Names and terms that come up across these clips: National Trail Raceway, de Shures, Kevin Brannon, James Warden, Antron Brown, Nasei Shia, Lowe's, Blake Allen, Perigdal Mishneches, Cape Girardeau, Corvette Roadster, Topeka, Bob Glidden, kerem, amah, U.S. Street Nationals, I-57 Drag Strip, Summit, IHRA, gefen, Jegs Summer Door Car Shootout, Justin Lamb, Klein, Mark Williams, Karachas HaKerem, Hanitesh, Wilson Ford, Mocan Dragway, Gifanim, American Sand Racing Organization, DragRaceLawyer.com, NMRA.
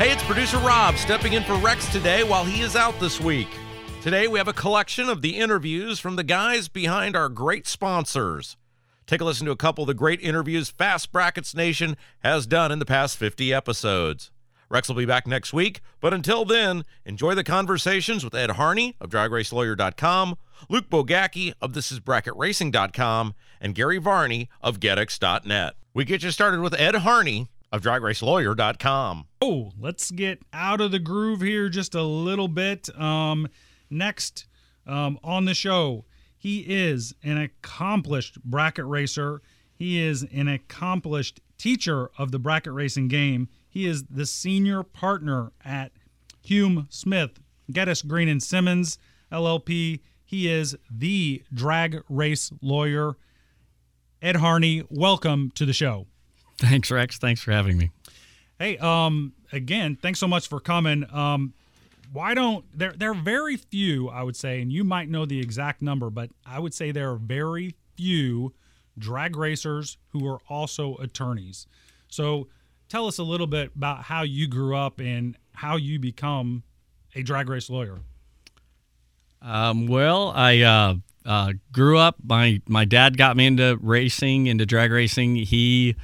Hey, it's producer Rob stepping in for Rex today while he is out this week. Today we have a collection of the interviews from the guys behind our great sponsors. Take a listen to a couple of the great interviews Fast Brackets Nation has done in the past 50 episodes. Rex will be back next week, but until then, enjoy the conversations with Ed Harney of DragRaceLawyer.com, Luke Bogacki of ThisIsBracketRacing.com, and Gary Varney of Geddex.net. We get you started with Ed Harney of DragRaceLawyer.com. Oh, let's get out of the groove here just a little bit. Next, on the show, he is an accomplished bracket racer. He is an accomplished teacher of the bracket racing game. He is the senior partner at Hume Smith, Gettys Green and Simmons LLP. He is the drag race lawyer. Ed Harney, welcome to the show. Thanks, Rex. Thanks for having me. Hey, again, thanks so much for coming. There are very few, I would say, and you might know the exact number, but I would say there are very few drag racers who are also attorneys. So tell us a little bit about how you grew up and how you become a drag race lawyer. Well, I grew up, my dad got me into racing, into drag racing. He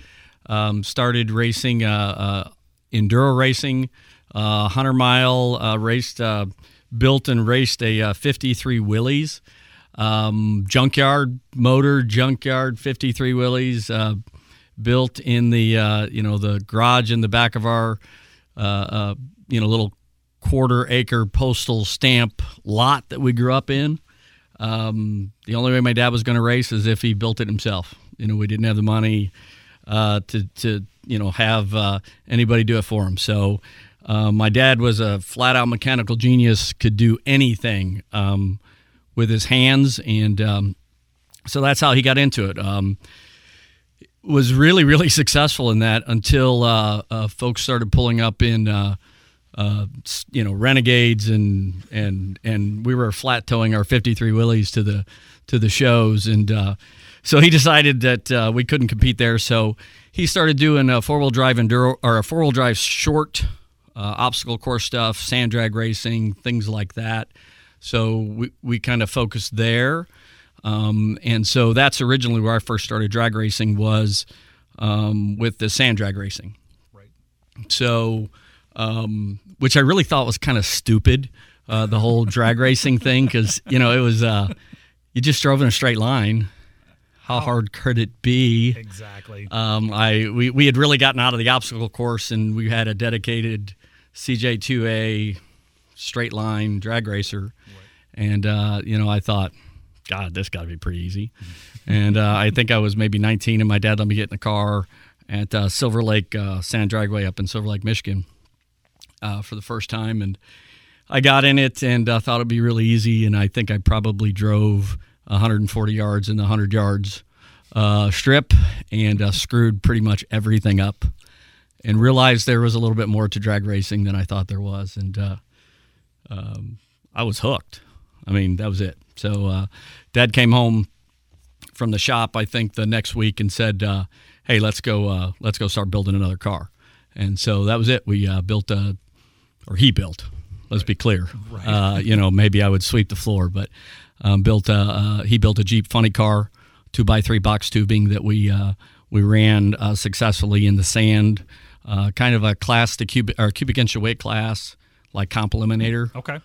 started racing enduro racing, 100-mile raced, built and raced a 53 Willys, junkyard motor, junkyard 53 Willys, built in the the garage in the back of our little quarter acre postal stamp lot that we grew up in. The only way my dad was going to race is if he built it himself. We didn't have the money to have anybody do it for him. So my dad was a flat out mechanical genius, could do anything with his hands, and so that's how he got into it. Was really, really successful in that until folks started pulling up in, renegades, and we were flat towing our 53 Willys to the shows, and so he decided that we couldn't compete there. So he started doing a four-wheel drive enduro or a four-wheel drive short obstacle course stuff, sand drag racing, things like that. So we kind of focused there. And so that's originally where I first started drag racing, was with the sand drag racing. Right. So, which I really thought was kind of stupid, the whole drag racing thing, because, it was you just drove in a straight line. How hard could it be? Exactly. We had really gotten out of the obstacle course, and we had a dedicated CJ2A straight line drag racer. Right. And, I thought, God, this got to be pretty easy. And I think I was maybe 19, and my dad let me get in the car at Silver Lake Sand Dragway up in Silver Lake, Michigan for the first time. And I got in it and thought it'd be really easy, and I think I probably drove 140 yards in the 100 yards strip and screwed pretty much everything up, and realized there was a little bit more to drag racing than I thought there was. And I was hooked. I mean, that was it. So Dad came home from the shop, I think, the next week and said, hey, let's go start building another car. And so that was it. We he built, let's be clear. Right. Maybe I would sweep the floor, but he built a Jeep funny car, 2x3 box tubing that we ran successfully in the sand, kind of a class to cubic inch of weight class, like comp eliminator. Okay.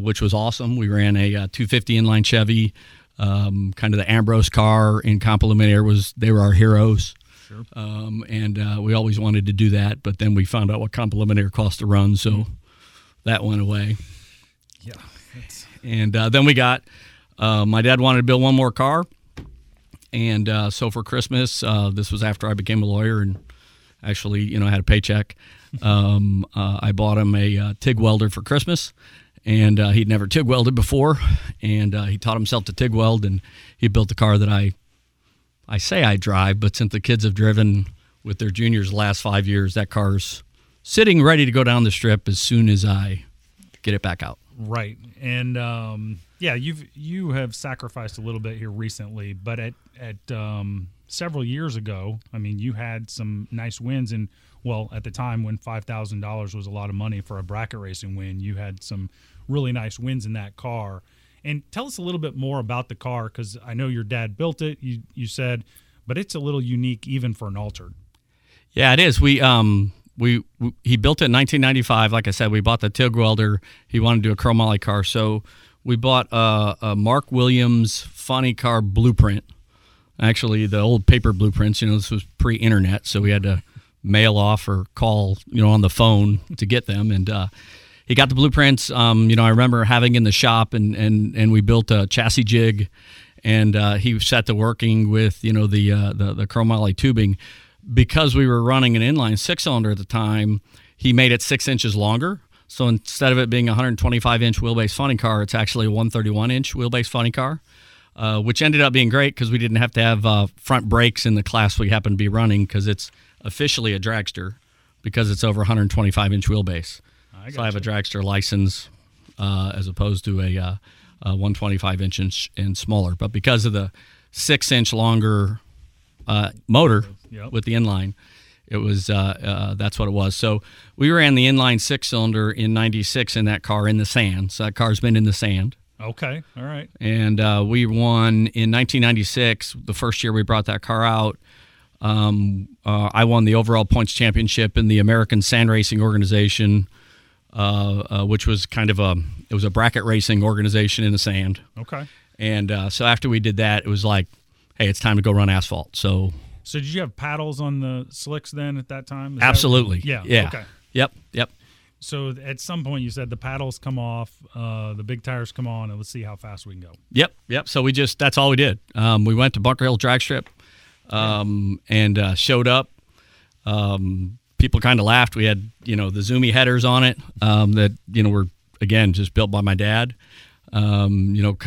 Which was awesome. We ran a 250 inline Chevy, kind of the Ambrose car in comp eliminator. They were our heroes. Sure. And we always wanted to do that, but then we found out what comp eliminator cost to run, so that went away. Yeah. And then we got, my dad wanted to build one more car, and so for Christmas, this was after I became a lawyer and actually, had a paycheck, I bought him a TIG welder for Christmas. And he'd never TIG welded before, and he taught himself to TIG weld, and he built the car that I say I drive, but since the kids have driven with their juniors the last 5 years, that car's sitting ready to go down the strip as soon as I get it back out. Right, and you have sacrificed a little bit here recently, but at several years ago, you had some nice wins, and well, at the time when $5,000 was a lot of money for a bracket racing win, you had some really nice wins in that car. And tell us a little bit more about the car, because I know your dad built it, you said, but it's a little unique even for an altered. Yeah, it is. He built it in 1995. Like I said, we bought the TIG welder. He wanted to do a chromoly car, so we bought a Mark Williams funny car blueprint. Actually, the old paper blueprints. You know, this was pre-internet, so we had to mail off or call, you know, on the phone to get them. And he got the blueprints. I remember having in the shop, and we built a chassis jig, and he set to working with the chromoly tubing. Because we were running an inline six-cylinder at the time, he made it 6 inches longer. So instead of it being a 125-inch wheelbase funny car, it's actually a 131-inch wheelbase funny car, which ended up being great because we didn't have to have front brakes in the class we happened to be running, because it's officially a dragster because it's over 125-inch wheelbase. I have a dragster license as opposed to a 125-inch and smaller. But because of the 6-inch longer motor, yep, with the inline, it was that's what it was. So we ran the inline six cylinder in '96 in that car in the sand. So that car's been in the sand. Okay, all right. And we won in 1996. The first year we brought that car out, I won the overall points championship in the American Sand Racing Organization, which was kind of a bracket racing organization in the sand. Okay. And so after we did that, it was like, hey, it's time to go run asphalt. So did you have paddles on the slicks then at that time? Absolutely. Yeah. Okay. Yep. So at some point you said the paddles come off, the big tires come on, and let's see how fast we can go. Yep. So that's all we did. We went to Bunker Hill Drag Strip and showed up. People kind of laughed. We had, the zoomy headers on it that, were, again, just built by my dad. Folks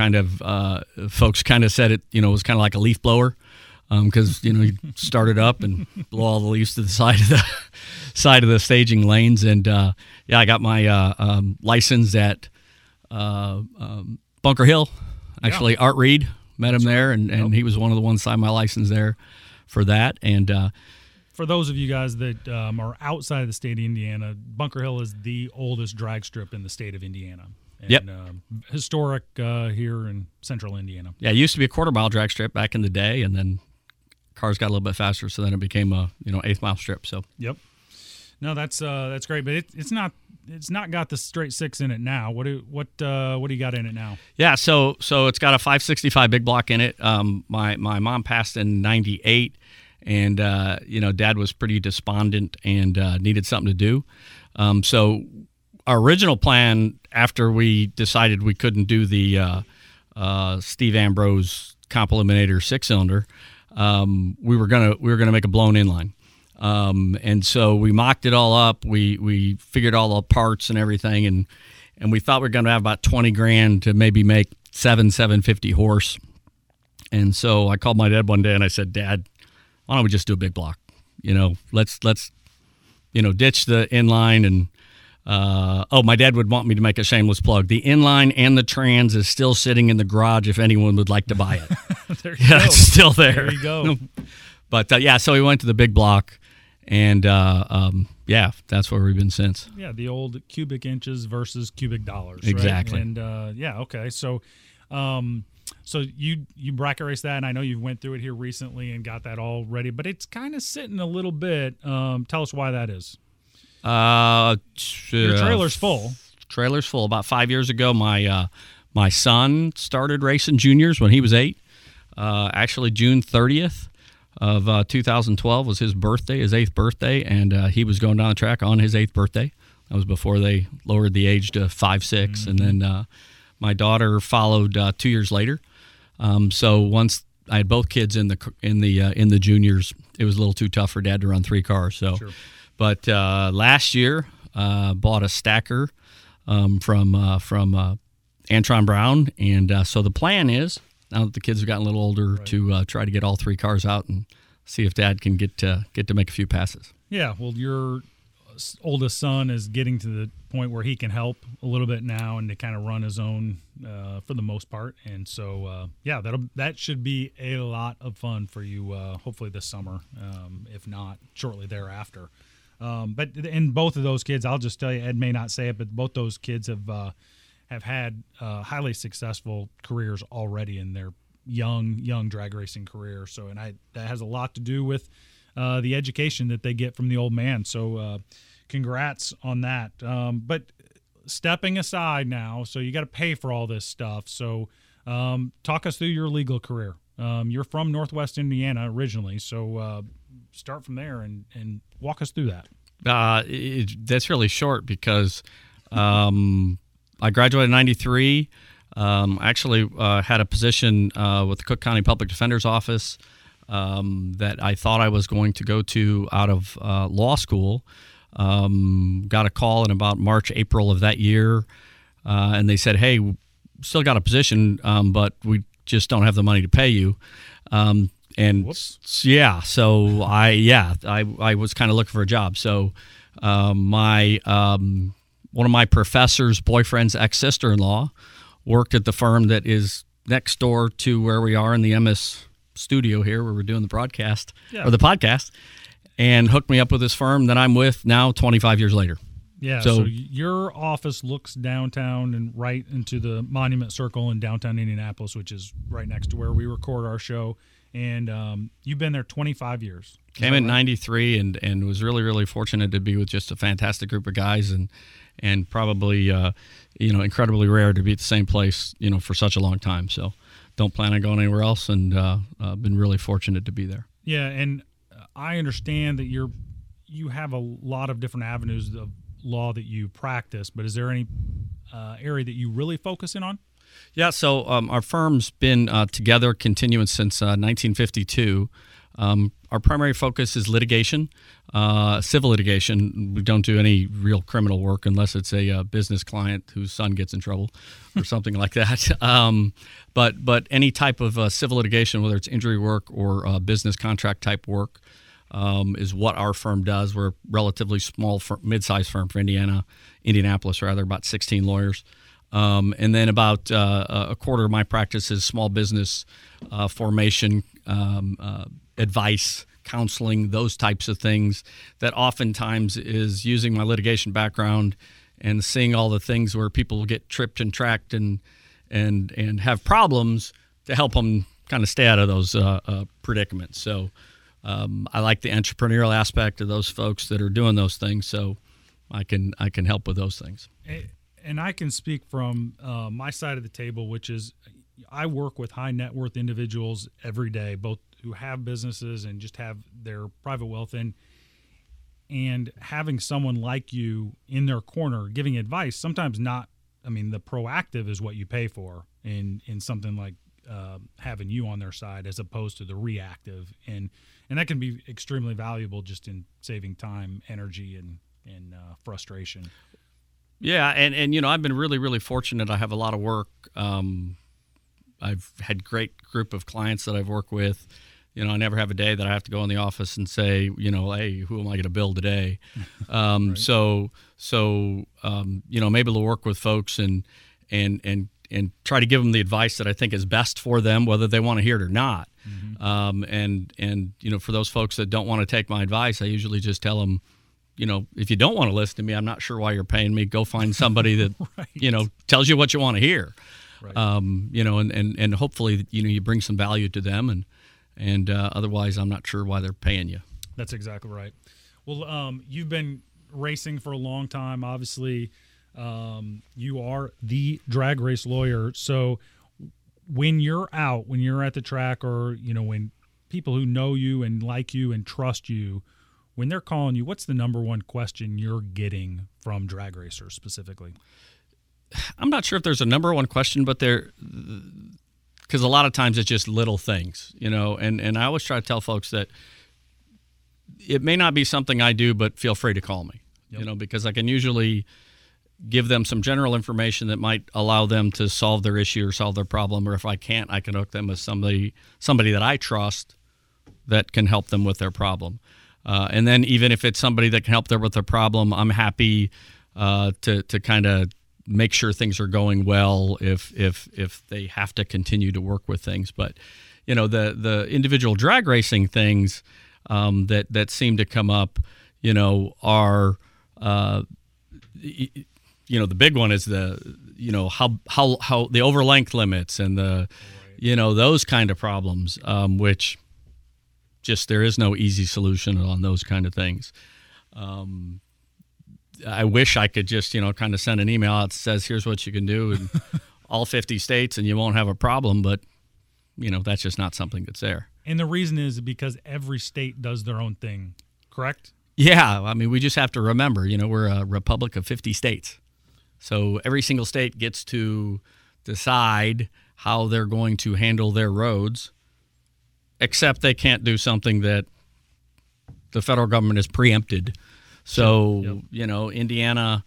kind of said it, was kind of like a leaf blower, because you start it up and blow all the leaves to the side of the staging lanes. And I got my license at Bunker Hill. Actually, yeah. Art Reed, met him there, and He was one of the ones signed my license there for that. And for those of you guys that are outside of the state of Indiana, Bunker Hill is the oldest drag strip in the state of Indiana. And, yep. Historic here in central Indiana. Yeah, it used to be a quarter-mile drag strip back in the day, and then cars got a little bit faster, so then it became a eighth-mile strip. So yep. No, that's great, but it's not got the straight six in it now. What do you got in it now? Yeah, so it's got a 565 big block in it. My mom passed in '98, and Dad was pretty despondent and needed something to do. So our original plan, after we decided we couldn't do the Steve Ambrose comp eliminator six-cylinder, we were gonna make a blown inline, and so we mocked it all up. We figured all the parts and everything, and we thought we were gonna have about $20,000 to maybe make 750 horse. And so I called my dad one day and I said, "Dad, why don't we just do a big block? Let's ditch the inline and." My dad would want me to make a shameless plug. The inline and the trans is still sitting in the garage if anyone would like to buy it. There you go. It's still there. There you go. But, so we went to the big block, and, that's where we've been since. Yeah, the old cubic inches versus cubic dollars. Exactly. Right? And, okay. So, you bracket race that, and I know you went through it here recently and got that all ready, but it's kind of sitting a little bit. Tell us why that is. Your trailer's full. About 5 years ago, my son started racing juniors when he was 8. Actually, June 30th of 2012 was his birthday, his 8th birthday, and he was going down the track on his 8th birthday. That was before they lowered the age to 5, 6, mm-hmm. And then my daughter followed 2 years later. So once I had both kids in the juniors, it was a little too tough for Dad to run three cars. So. Sure. But last year, bought a stacker from Antron Brown, and so the plan is, now that the kids have gotten a little older, right, to try to get all three cars out and see if Dad can get to make a few passes. Yeah, well, your oldest son is getting to the point where he can help a little bit now and to kind of run his own for the most part, and so that should be a lot of fun for you. Hopefully this summer, if not shortly thereafter. But in both of those kids, I'll just tell you, Ed may not say it, but both those kids have had highly successful careers already in their young drag racing career. So, and that has a lot to do with the education that they get from the old man. So congrats on that. But stepping aside now, so you got to pay for all this stuff. So talk us through your legal career. You're from Northwest Indiana originally, so start from there and walk us through that. That's really short because I graduated in 93. I actually had a position with the Cook County Public Defender's Office that I thought I was going to go to out of law school. Got a call in about March, April of that year, and they said, hey, we still got a position, but we just don't have the money to pay you. So I was kind of looking for a job. So one of my professor's boyfriend's ex-sister-in-law worked at the firm that is next door to where we are in the MS studio here where we're doing the broadcast or the podcast, and hooked me up with this firm that I'm with now 25 years later. Yeah, so your office looks downtown and right into the Monument Circle in downtown Indianapolis, which is right next to where we record our show. And you've been there 25 years. Came in 93 and was really, really fortunate to be with just a fantastic group of guys and probably, incredibly rare to be at the same place, for such a long time. So don't plan on going anywhere else and been really fortunate to be there. Yeah, and I understand that you have a lot of different avenues of law that you practice, but is there any area that you really focus in on? Yeah, so our firm's been together continuing since 1952. Our primary focus is litigation, civil litigation. We don't do any real criminal work unless it's a business client whose son gets in trouble or something like that. But any type of civil litigation, whether it's injury work or business contract type work, is what our firm does. We're a relatively small firm, mid-sized firm for Indianapolis, rather, about 16 lawyers. And then about a quarter of my practice is small business formation, advice, counseling, those types of things that oftentimes is using my litigation background and seeing all the things where people get tripped and tracked and have problems to help them kind of stay out of those predicaments. So I like the entrepreneurial aspect of those folks that are doing those things, so I can help with those things. And I can speak from my side of the table, which is I work with high net worth individuals every day, both who have businesses and just have their private wealth in. And having someone like you in their corner giving advice, sometimes not, I mean, the proactive is what you pay for in something like having you on their side as opposed to the reactive. And that can be extremely valuable just in saving time, energy, and frustration. Yeah, and I've been really, really fortunate. I have a lot of work. I've had great group of clients that I've worked with. I never have a day that I have to go in the office and say, hey, who am I going to bill today? Right. So maybe we'll work with folks and try to give them the advice that I think is best for them, whether they want to hear it or not. Mm-hmm. And for those folks that don't want to take my advice, I usually just tell them, if you don't want to listen to me, I'm not sure why you're paying me. Go find somebody that, right. Tells you what you want to hear. Right. And hopefully, you bring some value to them and otherwise I'm not sure why they're paying you. That's exactly right. Well, you've been racing for a long time. Obviously, you are the drag race lawyer. So when you're out, when you're at the track or, when people who know you and like you and trust you, when they're calling you, what's the number one question you're getting from drag racers specifically? I'm not sure if there's a number one question, but because a lot of times it's just little things, and I always try to tell folks that it may not be something I do, but feel free to call me, yep. Because I can usually give them some general information that might allow them to solve their issue or solve their problem. Or if I can't, I can hook them with somebody that I trust that can help them with their problem. And then even if it's somebody that can help them with a problem, I'm happy to kind of make sure things are going well if they have to continue to work with things. But, the individual drag racing things that seem to come up, you know, are, you know, the big one is the, you know, how the over length limits and the, you know, those kind of problems, which just there is no easy solution on those kind of things. I wish I could just, you know, kind of send an email out that says, here's what you can do in all 50 states and you won't have a problem. But, you know, that's just not something that's there. And the reason is because every state does their own thing, correct? Yeah. I mean, we just have to remember, you know, we're a republic of 50 states. So every single state gets to decide how they're going to handle their roads, except they can't do something that the federal government has preempted. So, yep. You know, Indiana,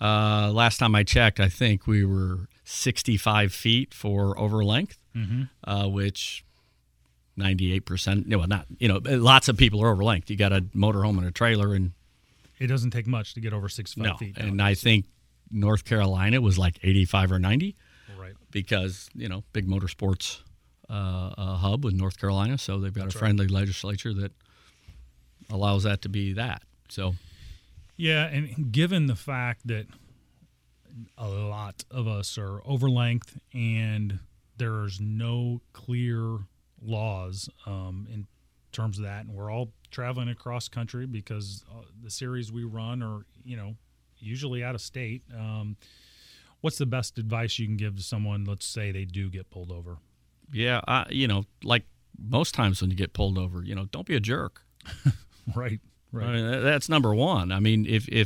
last time I checked, I think we were 65 feet for over length, which 98%, well, not, you know, lots of people are over length. You got a motorhome and a trailer, and it doesn't take much to get over 65 feet. And I think North Carolina was like 85 or 90, right? Because, you know, big motorsports hub with North Carolina. So they've got friendly legislature that allows that to be that. So, yeah, and given the fact that a lot of us are over length and there's no clear laws in terms of that, and we're all traveling across country because the series we run are, you know, usually out of state, what's the best advice you can give to someone, let's say they do get pulled over? Yeah, you know, like most times when you get pulled over, you know, don't be a jerk. Right. Right. I mean, that's number one. I mean, if you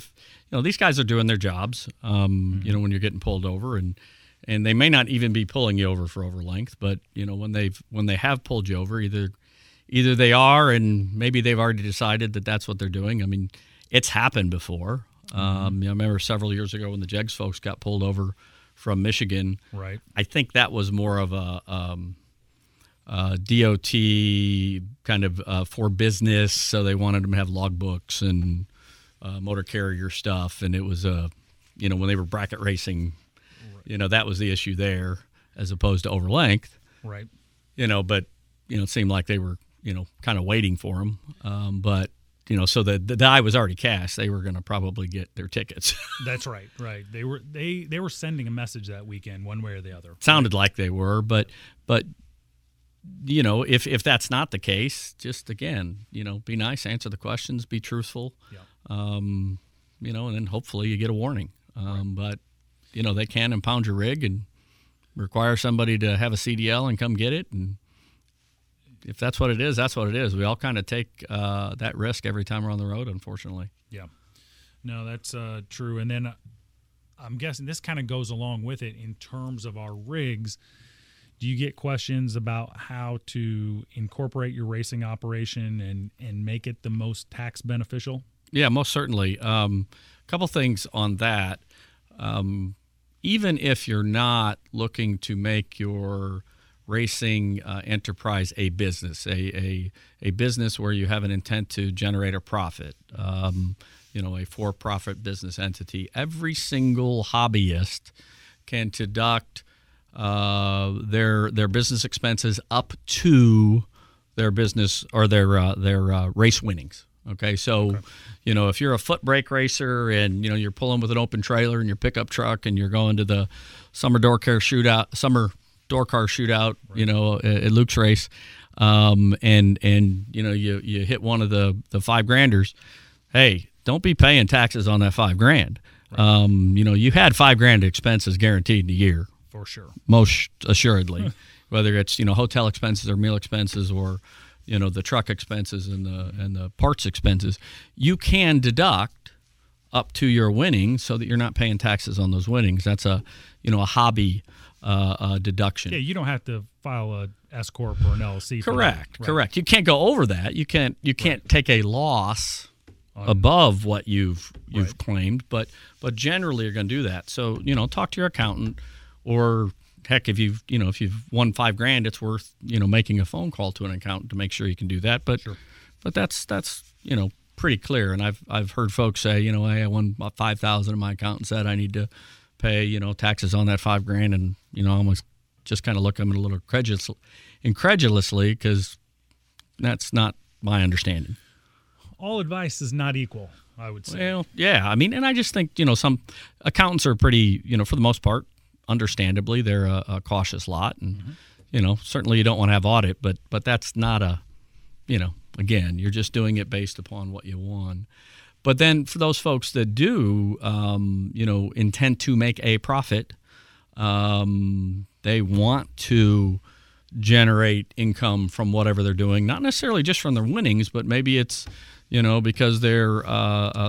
know, these guys are doing their jobs, you know, when you're getting pulled over, and they may not even be pulling you over for over length, but you know, when they have pulled you over, either they are, and maybe they've already decided that that's what they're doing. I mean, it's happened before. You know, I remember several years ago when the Jegs folks got pulled over from Michigan. Right. I think that was more of a DOT kind of for business, so they wanted them to have logbooks and motor carrier stuff, and it was you know, when they were bracket racing, right. You know, that was the issue there as opposed to over length, right? You know, but you know, it seemed like they were, you know, kind of waiting for them, but you know, so the die was already cast. They were going to probably get their tickets. That's right, right. They were sending a message that weekend, one way or the other. Sounded like they were, but. You know, if that's not the case, just again, you know, be nice, answer the questions, be truthful, yeah. You know, and then hopefully you get a warning. Right. But you know, they can impound your rig and require somebody to have a CDL and come get it. And if that's what it is, that's what it is. We all kind of take that risk every time we're on the road, unfortunately. Yeah, no, that's true. And then I'm guessing this kind of goes along with it in terms of our rigs. Do you get questions about how to incorporate your racing operation and make it the most tax beneficial? Yeah, most certainly. A couple things on that. Even if you're not looking to make your racing enterprise a business, a business where you have an intent to generate a profit, you know, a for-profit business entity, every single hobbyist can deduct their business expenses up to their business or their race winnings. Okay, so okay. You know, if you're a foot brake racer and you know you're pulling with an open trailer in your pickup truck and you're going to the summer door car shootout, right. You know, at Luke's race, and you know you hit one of the $5,000, hey, don't be paying taxes on that $5,000. Right. You know, you had $5,000 expenses guaranteed in a year. For sure. Most assuredly, whether it's, you know, hotel expenses or meal expenses or, you know, the truck expenses and the parts expenses, you can deduct up to your winnings so that you're not paying taxes on those winnings. That's a, you know, a hobby deduction. Yeah, you don't have to file a S corp or an LLC. Correct. For that. Right. Correct. You can't go over that. You can't right. Take a loss above what you've right. claimed, but generally you're going to do that. So, you know, talk to your accountant. Or heck, if you've won $5,000, it's worth, you know, making a phone call to an accountant to make sure you can do that. But, sure. But that's you know, pretty clear. And I've heard folks say, you know, hey, I won $5,000, and my accountant said I need to pay, you know, taxes on that $5,000, and you know, I almost just kind of look at them a little incredulously because that's not my understanding. all advice is not equal, I would say. Well, yeah. I mean, and I just think, you know, some accountants are pretty, you know, for the most part, understandably, they're a cautious lot. And, you know, certainly you don't want to have audit, but that's not a, you know, again, you're just doing it based upon what you won. But then for those folks that do, you know, intend to make a profit, they want to generate income from whatever they're doing, not necessarily just from their winnings, but maybe it's, you know, because they're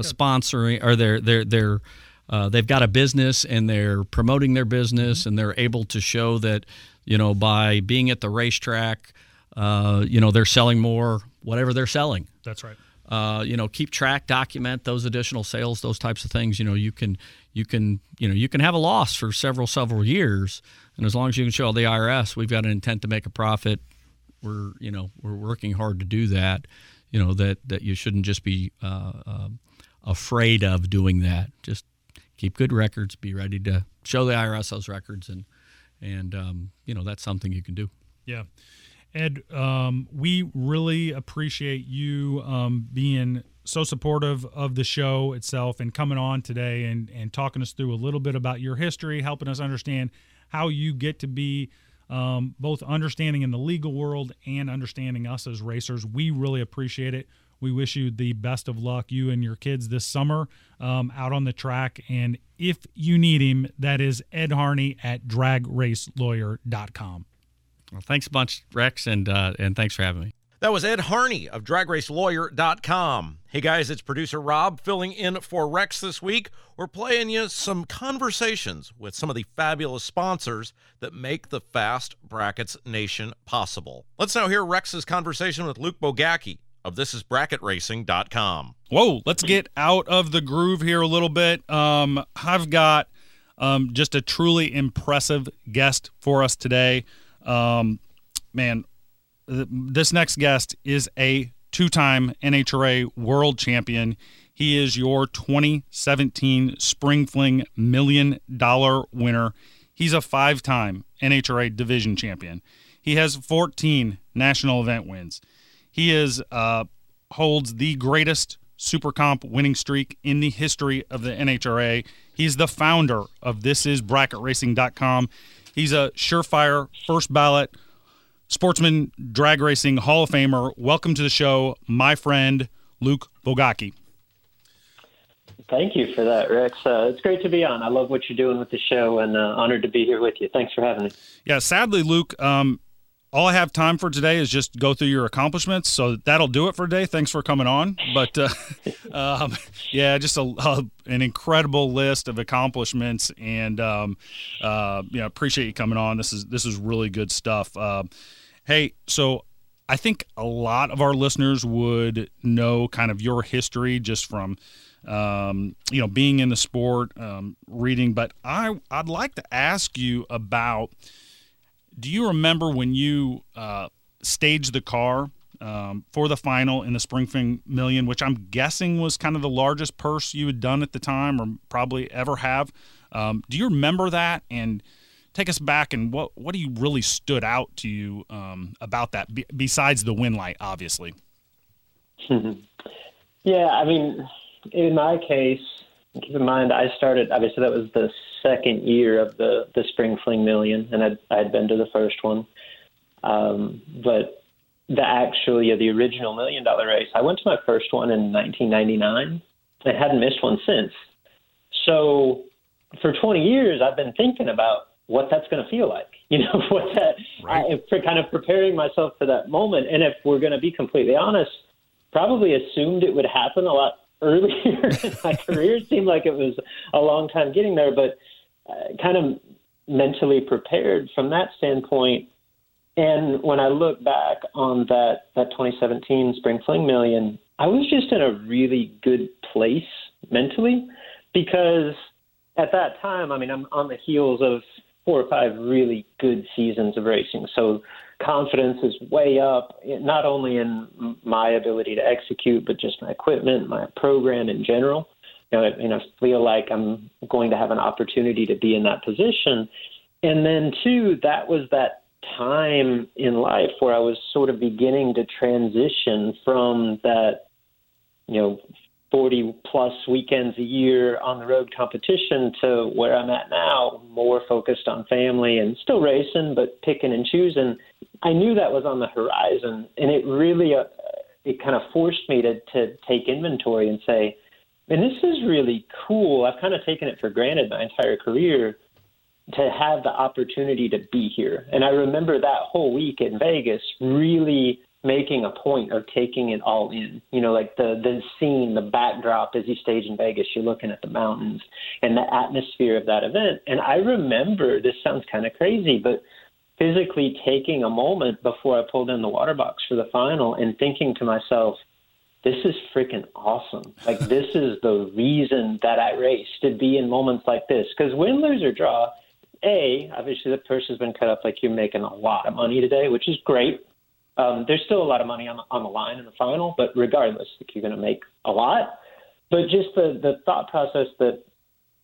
sponsoring or they've got a business and they're promoting their business and they're able to show that, you know, by being at the racetrack, you know, they're selling more, whatever they're selling. That's right. You know, keep track, document those additional sales, those types of things. You know, you can have a loss for several years, and as long as you can show the IRS, we've got an intent to make a profit. We're working hard to do that. You know that you shouldn't just be afraid of doing that. Just keep good records. Be ready to show the IRS those records, and you know that's something you can do. Yeah. Ed, we really appreciate you being so supportive of the show itself and coming on today and talking us through a little bit about your history, helping us understand how you get to be both understanding in the legal world and understanding us as racers. We really appreciate it. We wish you the best of luck, you and your kids, this summer out on the track. And if you need him, that is Ed Harney at DragRaceLawyer.com. Well, thanks a bunch, Rex, and thanks for having me. That was Ed Harney of DragRaceLawyer.com. Hey, guys, it's producer Rob filling in for Rex this week. We're playing you some conversations with some of the fabulous sponsors that make the Fast Brackets Nation possible. Let's now hear Rex's conversation with Luke Bogacki of ThisIsBracketRacing.com. Whoa, let's get out of the groove here a little bit. I've got just a truly impressive guest for us today. Man, this next guest is a two-time NHRA world champion. He is your 2017 Spring Fling $1 million winner. He's a five-time NHRA division champion. He has 14 national event wins. He is holds the greatest Super Comp winning streak in the history of the NHRA. He's the founder of ThisIsBracketRacing.com. He's a surefire first ballot sportsman drag racing Hall of Famer. Welcome to the show, my friend Luke Bogacki. Thank you for that, Rex. It's great to be on. I love what you're doing with the show and honored to be here with you. Thanks for having me. Yeah, sadly, Luke, all I have time for today is just go through your accomplishments. So that'll do it for today. Thanks for coming on. But yeah, just an incredible list of accomplishments, and you know, appreciate you coming on. This is really good stuff. Hey, so I think a lot of our listeners would know kind of your history just from you know, being in the sport, reading. But I'd like to ask you about. Do you remember when you staged the car for the final in the Spring Fling $1 million, which I'm guessing was kind of the largest purse you had done at the time or probably ever have? Do you remember that? And take us back, and what do you really stood out to you about that, besides the win light, obviously? Yeah, I mean, in my case, keep in mind, I started, obviously, that was the second year of the Spring Fling $1 million, and I'd been to the first one. But the original $1 million race, I went to my first one in 1999. I hadn't missed one since. So for 20 years, I've been thinking about what that's going to feel like, you know, for kind of preparing myself for that moment. And if we're going to be completely honest, probably assumed it would happen a lot earlier in my career. It seemed like it was a long time getting there, but kind of mentally prepared from that standpoint. And when I look back on that 2017 Spring Fling $1 million, I was just in a really good place mentally, because at that time, I mean, I'm on the heels of 4 or 5 really good seasons of racing. So confidence is way up, not only in my ability to execute, but just my equipment, my program in general. You know, I feel like I'm going to have an opportunity to be in that position. And then, too, that was that time in life where I was sort of beginning to transition from that you know, 40 plus weekends a year on the road competition to where I'm at now, more focused on family and still racing, but picking and choosing. I knew that was on the horizon, and it really it kind of forced me to take inventory and say, and this is really cool. I've kind of taken it for granted my entire career to have the opportunity to be here. And I remember that whole week in Vegas really making a point of taking it all in, you know, like the scene, the backdrop as you stage in Vegas, you're looking at the mountains and the atmosphere of that event. And I remember, this sounds kind of crazy, but physically taking a moment before I pulled in the water box for the final and thinking to myself, this is freaking awesome. Like, this is the reason that I race, to be in moments like this. Because win, lose, or draw, A, obviously the purse has been cut up, like you're making a lot of money today, which is great. There's still a lot of money on the line in the final, but regardless, like, you're going to make a lot. But just the thought process that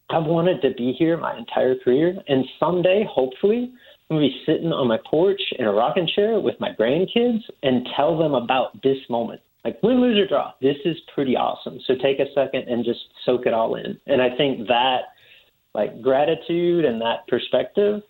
I've wanted to be here my entire career, and someday, hopefully, I'm going to be sitting on my porch in a rocking chair with my grandkids and tell them about this moment. Like, win, lose, or draw, this is pretty awesome. So take a second and just soak it all in. And I think that, like, gratitude and that perspective,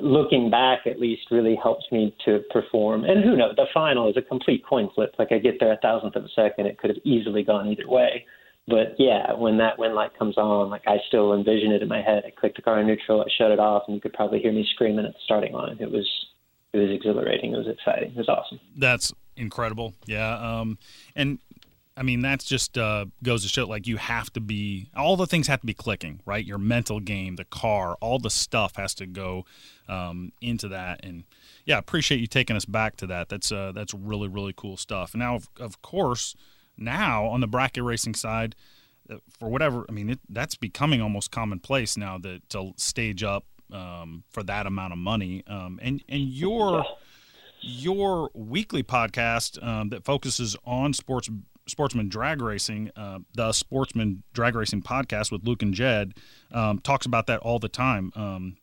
looking back at least, really helps me to perform. And who knows, the final is a complete coin flip. Like, I get there a thousandth of a second, it could have easily gone either way. But yeah, when that win light comes on, like, I still envision it in my head. I click the car in neutral, I shut it off, and you could probably hear me screaming at the starting line. It was exhilarating. It was exciting. It was awesome. That's incredible. Yeah. And I mean, that's just goes to show, like, you have to be, all the things have to be clicking, right? Your mental game, the car, all the stuff has to go into that. And yeah, I appreciate you taking us back to that. That's really, really cool stuff. And now, of course, now on the bracket racing side, for whatever, I mean, that's becoming almost commonplace now that to stage up for that amount of money. And your weekly podcast that focuses on sportsman drag racing, the Sportsman Drag Racing podcast with Luke and Jed, talks about that all the time.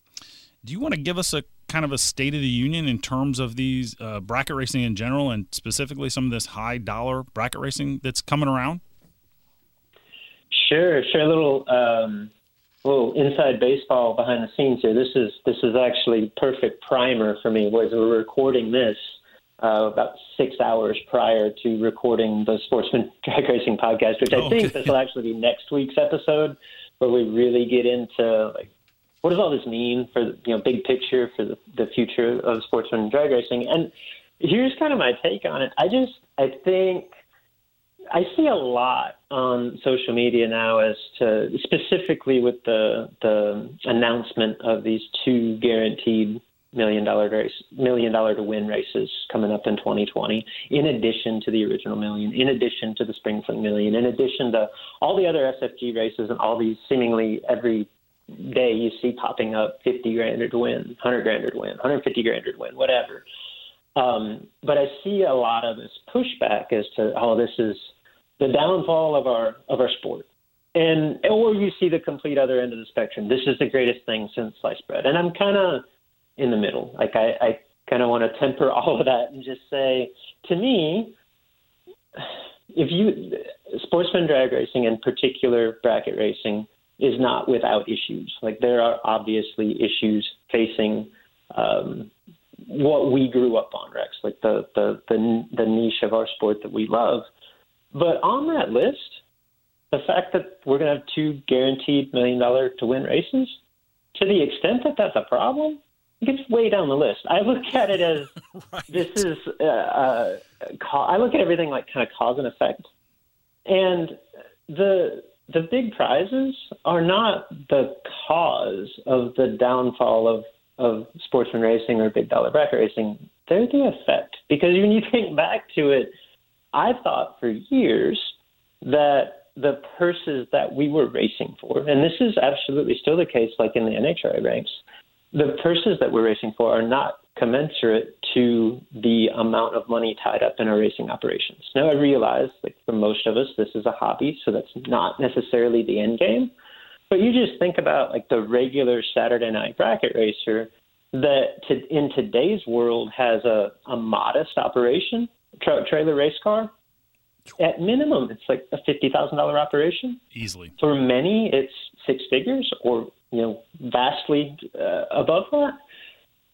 Do you want to give us a kind of a state of the union in terms of these bracket racing in general, and specifically some of this high dollar bracket racing that's coming around? Sure. A little inside baseball behind the scenes here. This is actually perfect primer for me. Was we're recording this about 6 hours prior to recording the Sportsman Drag Racing podcast, which I think this will actually be next week's episode, where we really get into, like, what does all this mean for the, you know, big picture for the future of sportsman drag racing. And here's kind of my take on it. I think I see a lot on social media now as to, specifically with the announcement of these two guaranteed $1 million to win races coming up in 2020, in addition to the original $1 million, in addition to the Spring Fling $1 million, in addition to all the other SFG races and all these, seemingly every day you see popping up $50,000 to win, $100,000 to win, $150,000 to win, whatever. But I see a lot of this pushback as to, this is the downfall of our sport. And or you see the complete other end of the spectrum. This is the greatest thing since sliced bread. And I'm kind of in the middle. Like, I kind of want to temper all of that and just say, to me, sportsman drag racing, in particular bracket racing, is not without issues. Like, there are obviously issues facing what we grew up on, Rex, like the niche of our sport that we love. But on that list, the fact that we're going to have two guaranteed $1 million to win races, to the extent that that's a problem, it gets way down the list. I look at it as right. This is I look at everything like kind of cause and effect, and the big prizes are not the cause of the downfall of sportsman racing or big dollar bracket racing. They're the effect. Because when you think back to it, I thought for years that the purses that we were racing for, and this is absolutely still the case, like in the NHRA ranks, the purses that we're racing for are not commensurate to the amount of money tied up in our racing operations. Now, I realize, like, for most of us, this is a hobby, so that's not necessarily the end game. But you just think about, like, the regular Saturday night bracket racer that in today's world has a modest operation, trailer race car, at minimum, it's like a $50,000 operation. Easily. For many, it's six figures or, you know, vastly above that.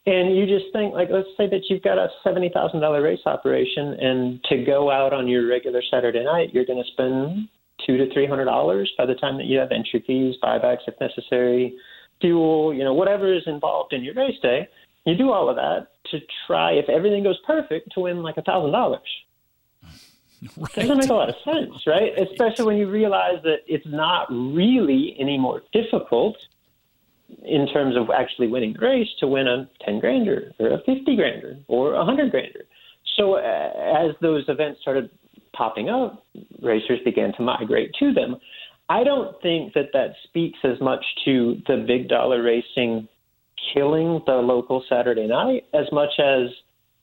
And you just think, like, let's say that you've got a $70,000 race operation, and to go out on your regular Saturday night, you're going to spend $200 to $300 by the time that you have entry fees, buybacks if necessary, fuel, you know, whatever is involved in your race day. You do all of that to try, if everything goes perfect, to win like $1,000. Right. Doesn't make a lot of sense, right? Especially when you realize that it's not really any more difficult in terms of actually winning the race to win a 10 grander or a 50 grander or a 100 grander. So as those events started popping up, racers began to migrate to them. I don't think that that speaks as much to the big dollar racing killing the local Saturday night as much as,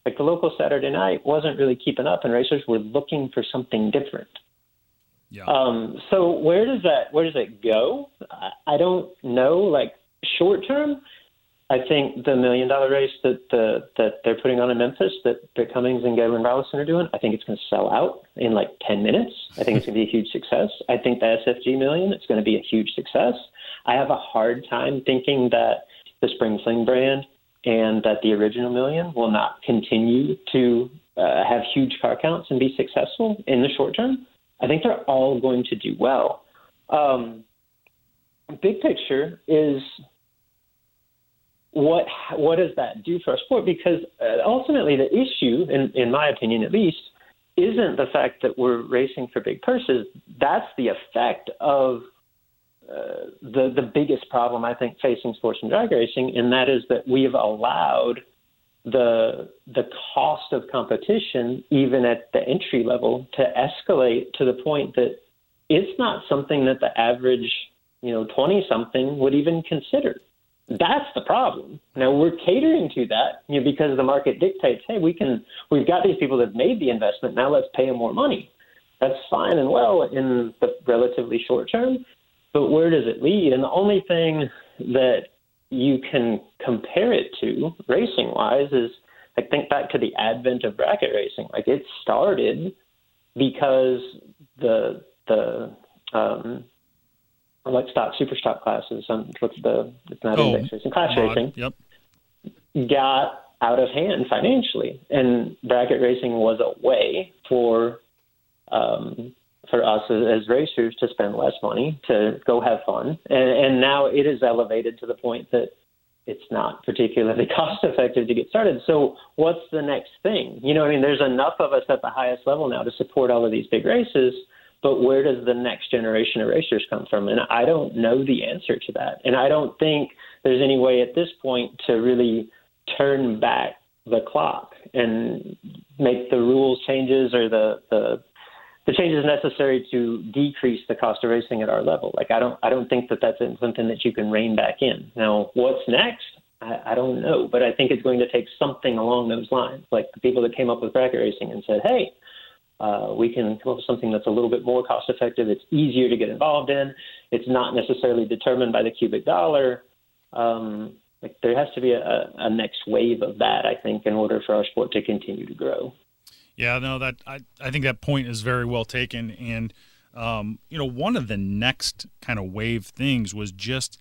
like, the local Saturday night wasn't really keeping up, and racers were looking for something different. Yeah. So where does it go? I don't know. Like, short term, I think the $1 million race that they're putting on in Memphis that Britt Cummings and Gavin Rollison are doing, I think it's going to sell out in like 10 minutes. I think it's going to be a huge success. I think the SFG Million, it's going to be a huge success. I have a hard time thinking that the Spring Fling brand and that the original Million will not continue to have huge car counts and be successful in the short term. I think they're all going to do well. Big picture is what does that do for our sport? Because ultimately the issue, in my opinion at least, isn't the fact that we're racing for big purses. That's the effect of the biggest problem I think facing sports and drag racing, and that is that we have allowed the cost of competition, even at the entry level, to escalate to the point that it's not something that the average, 20-something would even consider. That's the problem. Now we're catering to that, because the market dictates, hey, we've got these people that have made the investment. Now let's pay them more money. That's fine and well in the relatively short term. But where does it lead? And the only thing that you can compare it to racing-wise is, like, think back to the advent of bracket racing. Like, it started because superstock classes, index racing, class racing, yep, got out of hand financially, and bracket racing was a way for us as racers to spend less money, to go have fun. And now it is elevated to the point that it's not particularly cost effective to get started. So what's the next thing? There's enough of us at the highest level now to support all of these big races, but where does the next generation of racers come from? And I don't know the answer to that. And I don't think there's any way at this point to really turn back the clock and make the rules changes or the change is necessary to decrease the cost of racing at our level. Like, I don't think that that's something that you can rein back in. Now, what's next? I don't know, but I think it's going to take something along those lines. Like the people that came up with bracket racing and said, hey, we can come up with something that's a little bit more cost effective. It's easier to get involved in. It's not necessarily determined by the cubic dollar. Like, there has to be a next wave of that, I think, in order for our sport to continue to grow. Yeah, no, that I think that point is very well taken. And, one of the next kind of wave things was just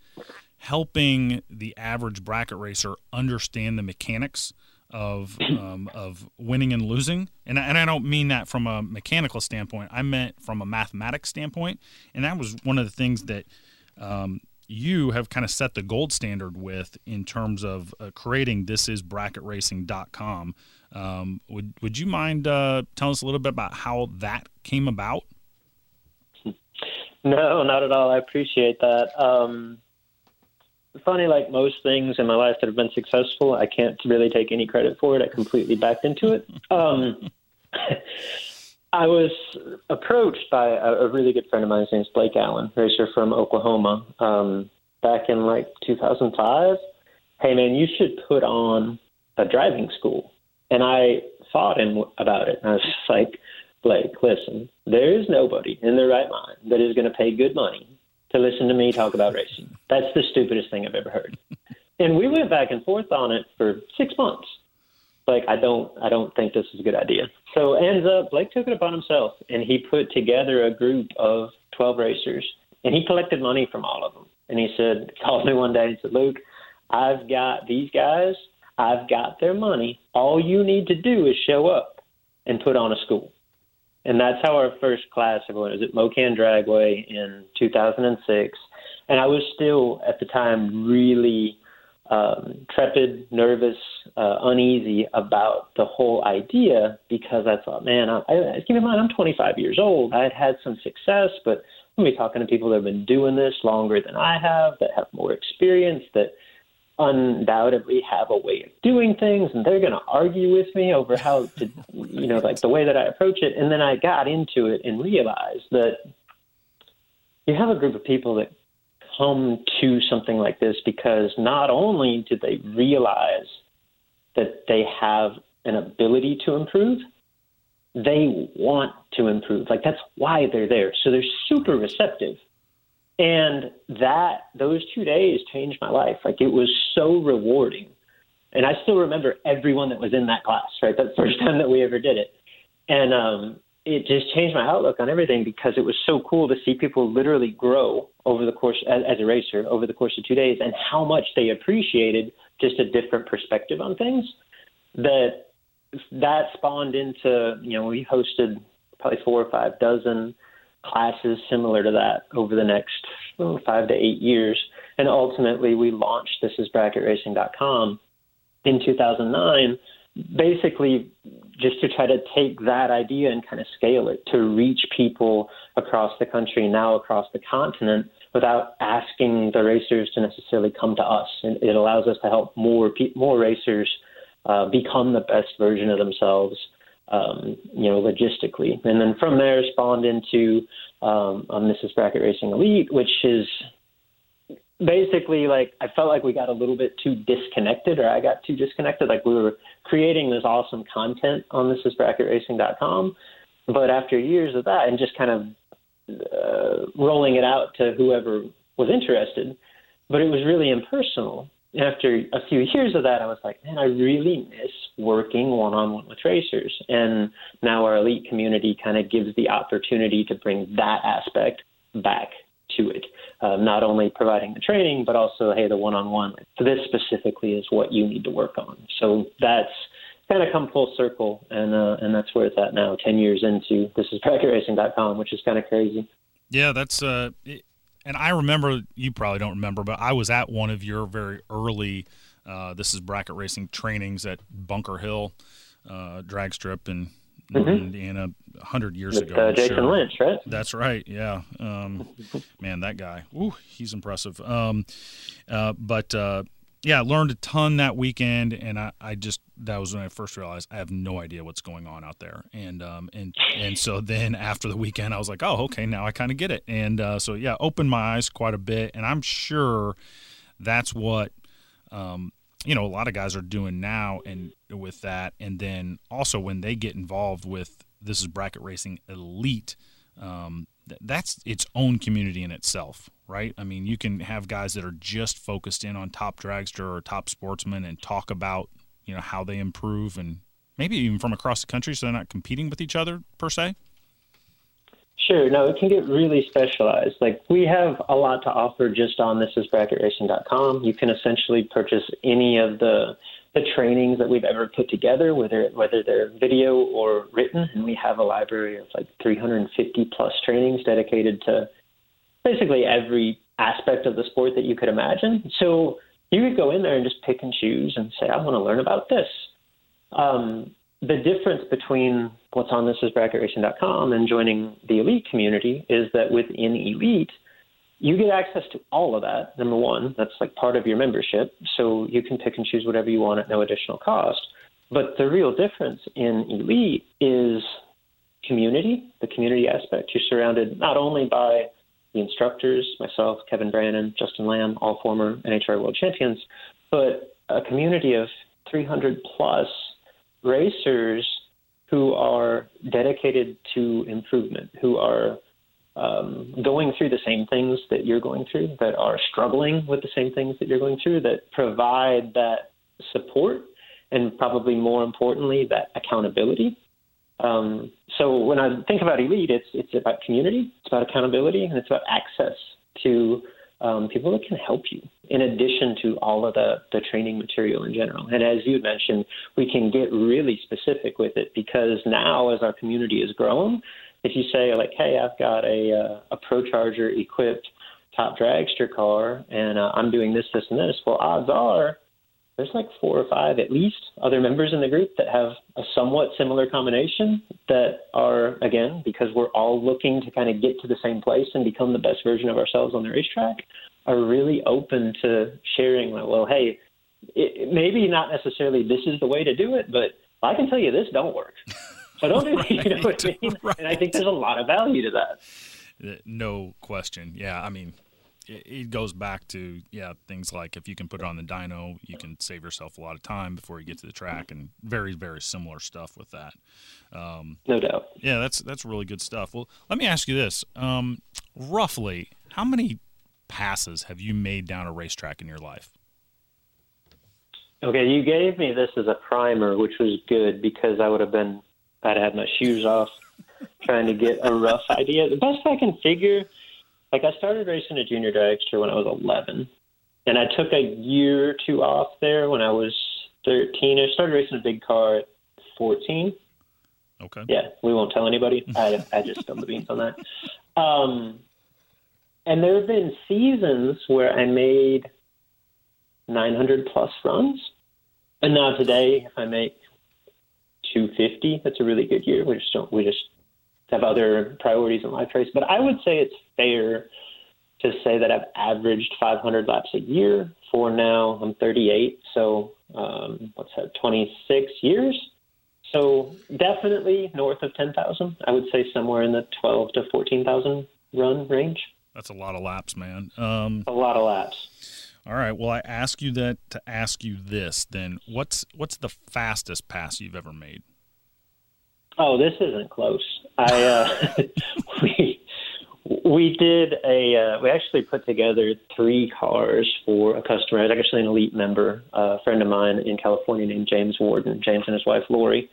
helping the average bracket racer understand the mechanics of winning and losing. And I don't mean that from a mechanical standpoint. I meant from a mathematics standpoint. And that was one of the things that you have kind of set the gold standard with in terms of creating ThisIsBracketRacing.com. Would you mind telling us a little bit about how that came about? No, not at all. I appreciate that. Funny, like most things in my life that have been successful, I can't really take any credit for it. I completely backed into it. I was approached by a really good friend of mine. His name's Blake Allen, racer from Oklahoma, back in like 2005. Hey, man, you should put on a driving school. And I fought him about it. And I was just like, Blake, listen, there is nobody in their right mind that is going to pay good money to listen to me talk about racing. That's the stupidest thing I've ever heard. And we went back and forth on it for 6 months. like, I don't think this is a good idea. So ends up, Blake took it upon himself, and he put together a group of 12 racers, and he collected money from all of them. And he said, called me one day and said, Luke, I've got these guys, I've got their money. All you need to do is show up and put on a school. And that's how our first class went. It was at Mocan Dragway in 2006. And I was still, at the time, really trepid, nervous, uneasy about the whole idea, because I thought, man, keep in mind, I'm 25 years old. I had had some success, but I'm going to be talking to people that have been doing this longer than I have, that have more experience, that undoubtedly have a way of doing things, and they're going to argue with me over how to, you know, like the way that I approach it. And then I got into it and realized that you have a group of people that come to something like this because not only did they realize that they have an ability to improve, they want to improve. Like, that's why they're there. So they're super receptive. And those 2 days changed my life. Like, it was so rewarding. And I still remember everyone that was in that class, right? That first time that we ever did it. And it just changed my outlook on everything, because it was so cool to see people literally grow over the course, as a racer, over the course of 2 days, and how much they appreciated just a different perspective on things. That spawned into, you know, we hosted probably 4 or 5 dozen classes similar to that over the next 5 to 8 years. And ultimately, we launched ThisIsBracketRacing.com in 2009, basically just to try to take that idea and kind of scale it to reach people across the country, now across the continent, without asking the racers to necessarily come to us. And it allows us to help more racers become the best version of themselves, logistically. And then from there spawned into This Is Bracket Racing Elite, which is basically like, I felt like we got a little bit too disconnected, or I got too disconnected. Like, we were creating this awesome content on thisisbracketracing.com, but after years of that and just kind of rolling it out to whoever was interested, but it was really impersonal. After a few years of that, I was like, man, I really miss working one-on-one with racers. And now our elite community kind of gives the opportunity to bring that aspect back to it, not only providing the training, but also, hey, the one-on-one. So this specifically is what you need to work on. So that's kind of come full circle, and that's where it's at now, 10 years into thisisbracketracing.com, which is kind of crazy. Yeah, that's and I remember, you probably don't remember, but I was at one of your very early This Is Bracket Racing trainings at Bunker Hill Drag Strip in Northern Indiana 100 years ago. Jason Lynch, right? That's right, yeah. Man, that guy, ooh, he's impressive. Yeah, I learned a ton that weekend, and I that was when I first realized I have no idea what's going on out there. And and so then after the weekend, I was like, oh, okay, now I kind of get it. And so, yeah, opened my eyes quite a bit, and I'm sure that's what, a lot of guys are doing now and with that. And then also when they get involved with This Is Bracket Racing Elite, that's its own community in itself, right? I mean, you can have guys that are just focused in on top dragster or top sportsman and talk about, how they improve, and maybe even from across the country, so they're not competing with each other per se. Sure. No, it can get really specialized. Like, we have a lot to offer just on thisisbracketracing.com. You can essentially purchase any of the trainings that we've ever put together, whether they're video or written. And we have a library of like 350 plus trainings dedicated to basically every aspect of the sport that you could imagine. So you could go in there and just pick and choose and say, I want to learn about this. The difference between what's on thisisbracketracing.com and joining the elite community is that within elite, you get access to all of that. Number one, that's like part of your membership. So you can pick and choose whatever you want at no additional cost. But the real difference in elite is community, the community aspect. You're surrounded not only by the instructors, myself, Kevin Brannon, Justin Lamb, all former NHRA world champions, but a community of 300 plus racers who are dedicated to improvement, who are going through the same things that you're going through, that are struggling with the same things that you're going through, that provide that support and probably more importantly, that accountability. So when I think about elite, it's about community, it's about accountability, and it's about access to people that can help you, in addition to all of the training material in general. And as you mentioned, we can get really specific with it, because now as our community has grown, if you say, like, hey, I've got a Pro Charger equipped top dragster car, and I'm doing this, this, and this, well, odds are there's like 4 or 5 at least other members in the group that have a somewhat similar combination that are, again, because we're all looking to kind of get to the same place and become the best version of ourselves on the racetrack, are really open to sharing, like, well, hey, maybe not necessarily this is the way to do it, but I can tell you this don't work. So don't do it, you know what I mean? Right. And I think there's a lot of value to that. No question. Yeah, I mean, it goes back to, yeah, things like if you can put it on the dyno, you can save yourself a lot of time before you get to the track, and very, very similar stuff with that. No doubt. Yeah, that's really good stuff. Well, let me ask you this. Roughly, how many passes have you made down a racetrack in your life? Okay, you gave me this as a primer, which was good, because I'd had my shoes off trying to get a rough idea. The best I can figure... Like, I started racing a junior dragster when I was 11, and I took a year or two off there when I was 13. I started racing a big car at 14. Okay. Yeah, we won't tell anybody. I just spilled the beans on that. And there have been seasons where I made 900-plus runs. And now today, if I make 250, that's a really good year. We just have other priorities in life race, but I would say it's fair to say that I've averaged 500 laps a year for now. I'm 38, so 26 years. So definitely north of 10,000. I would say somewhere in the 12,000 to 14,000 run range. That's a lot of laps, man. A lot of laps. All right. Well, I ask you that to ask you this. Then, what's the fastest pass you've ever made? Oh, this isn't close. We actually put together 3 cars for a customer. I was actually an elite member, a friend of mine in California named James Warden, James and his wife, Lori.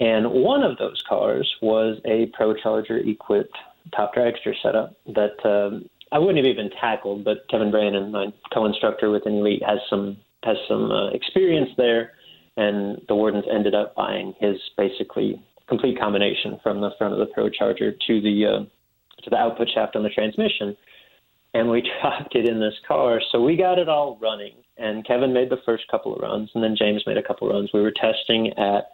And one of those cars was a Pro Charger equipped top dragster setup that I wouldn't have even tackled, but Kevin Brannon, my co-instructor with an elite, has some experience there. And the Wardens ended up buying his basically complete combination from the front of the Pro Charger to the output shaft on the transmission, and we dropped it in this car. So we got it all running, and Kevin made the first couple of runs, and then James made a couple of runs. We were testing at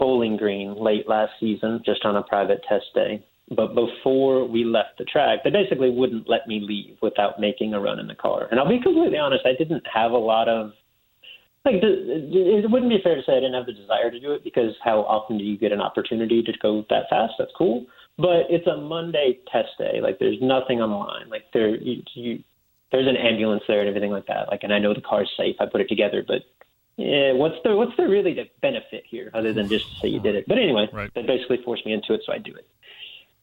Bowling Green late last season, just on a private test day. But before we left the track, they basically wouldn't let me leave without making a run in the car. And I'll be completely honest, I didn't have a lot of it wouldn't be fair to say I didn't have the desire to do it, because how often do you get an opportunity to go that fast? That's cool. But it's a Monday test day. Like, there's nothing on the line. Like, there's an ambulance there and everything like that. Like, and I know the car's safe. I put it together. But yeah, what's the really the benefit here other than just to say you did it? But anyway, right. They basically forced me into it, so I do it.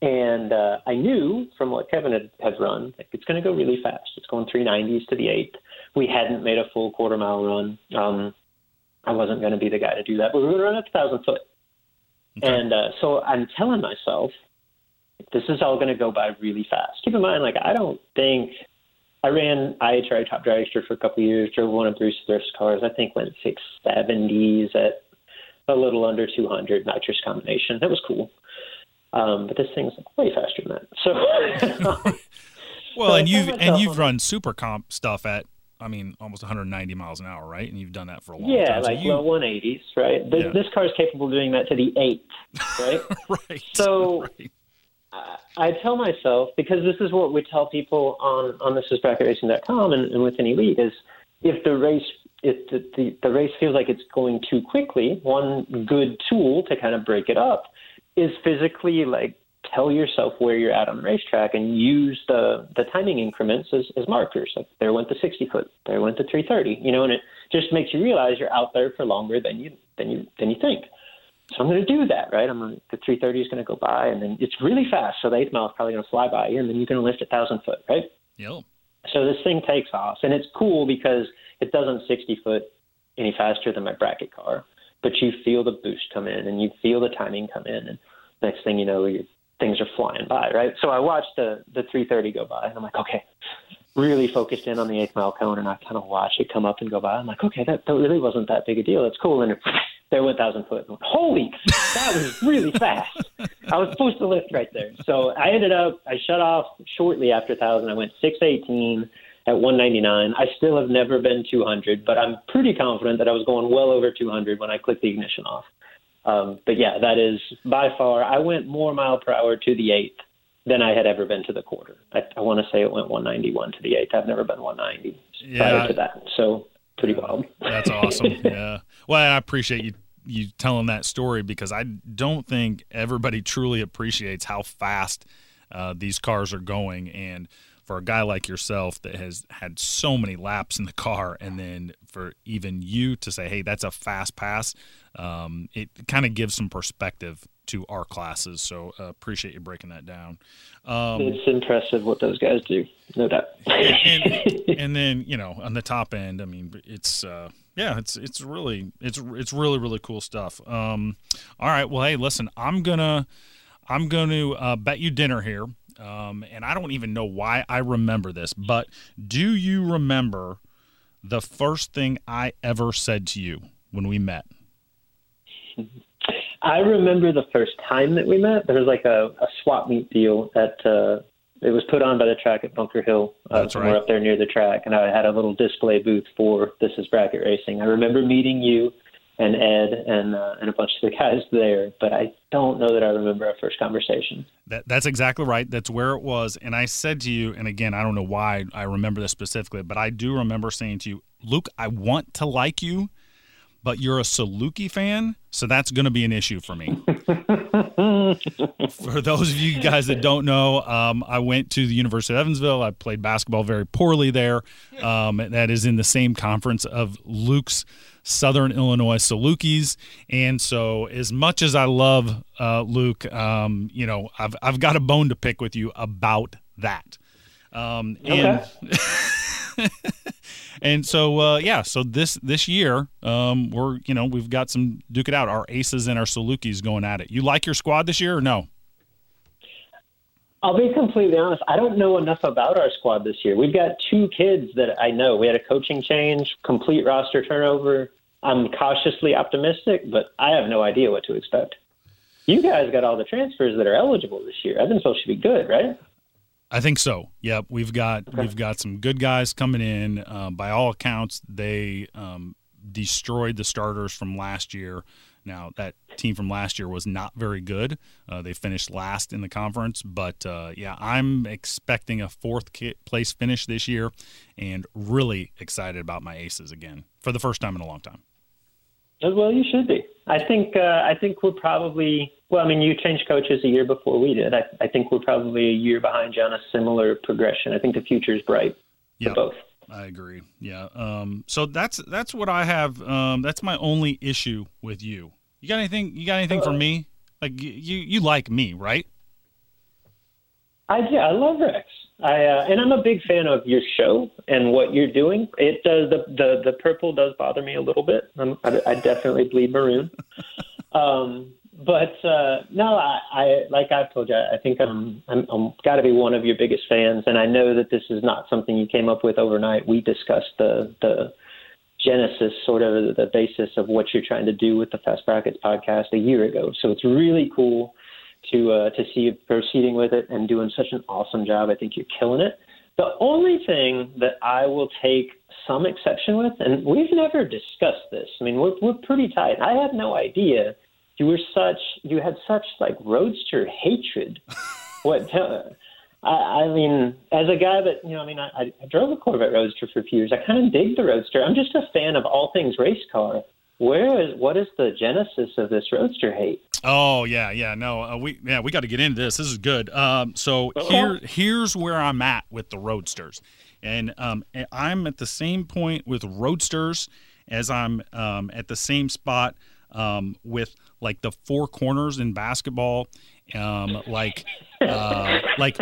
And I knew from what Kevin had run, like, it's going to go really fast. It's going 390s to the 8th. We hadn't made a full quarter-mile run. I wasn't going to be the guy to do that, but we were going to run at 1,000 foot. Okay. And so I'm telling myself, this is all going to go by really fast. Keep in mind, like, I ran IHRA top dragster for a couple of years, drove one of Bruce Thrift's cars, I think went 670s at a little under 200 nitrous combination. That was cool. But this thing's way faster than that. So, well, so you've run super comp stuff at, I mean, almost 190 miles an hour, right? And you've done that for a long time. Yeah, like low 180s, right? Yeah. This car is capable of doing that to the 8th, right? Right. So right. I tell myself, because this is what we tell people on ThisIsBracketRacing.com and with an elite, is if the race if the race feels like it's going too quickly, one good tool to kind of break it up is physically, like, tell yourself where you're at on the racetrack and use the timing increments as markers. Like, there went the 60 foot, there went the 330, you know, and it just makes you realize you're out there for longer than you think. So I'm going to do that, right? The 330 is going to go by, and then it's really fast. So the 8th mile is probably going to fly by you, and then you're going to lift 1,000 foot, right? Yep. So this thing takes off, and it's cool because it doesn't 60 foot any faster than my bracket car, but you feel the boost come in and you feel the timing come in, and next thing you know, things are flying by, right? So I watched the 330 go by, and I'm like, okay, really focused in on the 8 mile cone, and I kind of watched it come up and go by. I'm like, okay, that really wasn't that big a deal. That's cool. And it, there went 1,000 foot. Holy, that was really fast. I was supposed to lift right there. So I ended up, I shut off shortly after 1,000. I went 6:18 at 199. I still have never been 200, but I'm pretty confident that I was going well over 200 when I clicked the ignition off. But yeah, that is by far, I went more mile per hour to the eighth than I had ever been to the quarter. I want to say it went 191 to the eighth. I've never been 190 prior to that. So pretty wild. That's awesome. Yeah. Well, I appreciate you telling that story, because I don't think everybody truly appreciates how fast these cars are going. And for a guy like yourself that has had so many laps in the car, and then for even you to say, hey, that's a fast pass, it kind of gives some perspective to our classes. So appreciate you breaking that down. It's impressive what those guys do, no doubt. and then, you know, on the top end, I mean, it's really cool stuff. All right. Well, hey, listen, I'm going to bet you dinner here. And I don't even know why I remember this, but do you remember the first thing I ever said to you when we met? I remember the first time that we met. There was like a swap meet deal that it was put on by the track at Bunker Hill. That's right. We're up there near the track, and I had a little display booth for This Is Bracket Racing. I remember meeting you and Ed and a bunch of the guys there, but I don't know that I remember our first conversation. That's exactly right. That's where it was. And I said to you, and again, I don't know why I remember this specifically, but I do remember saying to you, Luke, I want to like you, but you're a Saluki fan, so that's going to be an issue for me. For those of you guys that don't know, I went to the University of Evansville. I played basketball very poorly there. That is in the same conference of Luke's Southern Illinois Salukis. And so as much as I love Luke, you know, I've got a bone to pick with you about that. Okay. And so, so this year, we've got some duke it out, our aces and our Salukis going at it. You like your squad this year or no? I'll be completely honest. I don't know enough about our squad this year. We've got two kids that I know. We had a coaching change, complete roster turnover. I'm cautiously optimistic, but I have no idea what to expect. You guys got all the transfers that are eligible this year. Evansville should be good, right? I think so. Yep, we've got some good guys coming in. By all accounts, they destroyed the starters from last year. Now that team from last year was not very good. They finished last in the conference, but I'm expecting a fourth place finish this year, and really excited about my aces again for the first time in a long time. Well, you should be. I think we're probably. Well, I mean, you changed coaches a year before we did. I think we're probably a year behind you on a similar progression. I think the future is bright for both. I agree. Yeah. So that's what I have. That's my only issue with you. You got anything? For me? Like you like me, right? I love Rex. And I'm a big fan of your show and what you're doing. It does the purple does bother me a little bit. I definitely bleed maroon. But like I've told you, I think I'm got to be one of your biggest fans, and I know that this is not something you came up with overnight. We discussed the genesis, sort of the basis of what you're trying to do with the Fast Brackets podcast a year ago. So it's really cool to see you proceeding with it and doing such an awesome job. I think you're killing it. The only thing that I will take some exception with, and we've never discussed this. I mean, we're pretty tight. I had no idea. You had such like roadster hatred. I mean, as a guy that, you know, I mean, I drove a Corvette Roadster for a few years. I kind of dig the Roadster. I'm just a fan of all things race car. What is the genesis of this Roadster hate? Oh yeah. No, we got to get into this. This is good. Here's where I'm at with the Roadsters, and I'm at the same point with Roadsters as I'm at the same spot. With like the four corners in basketball, like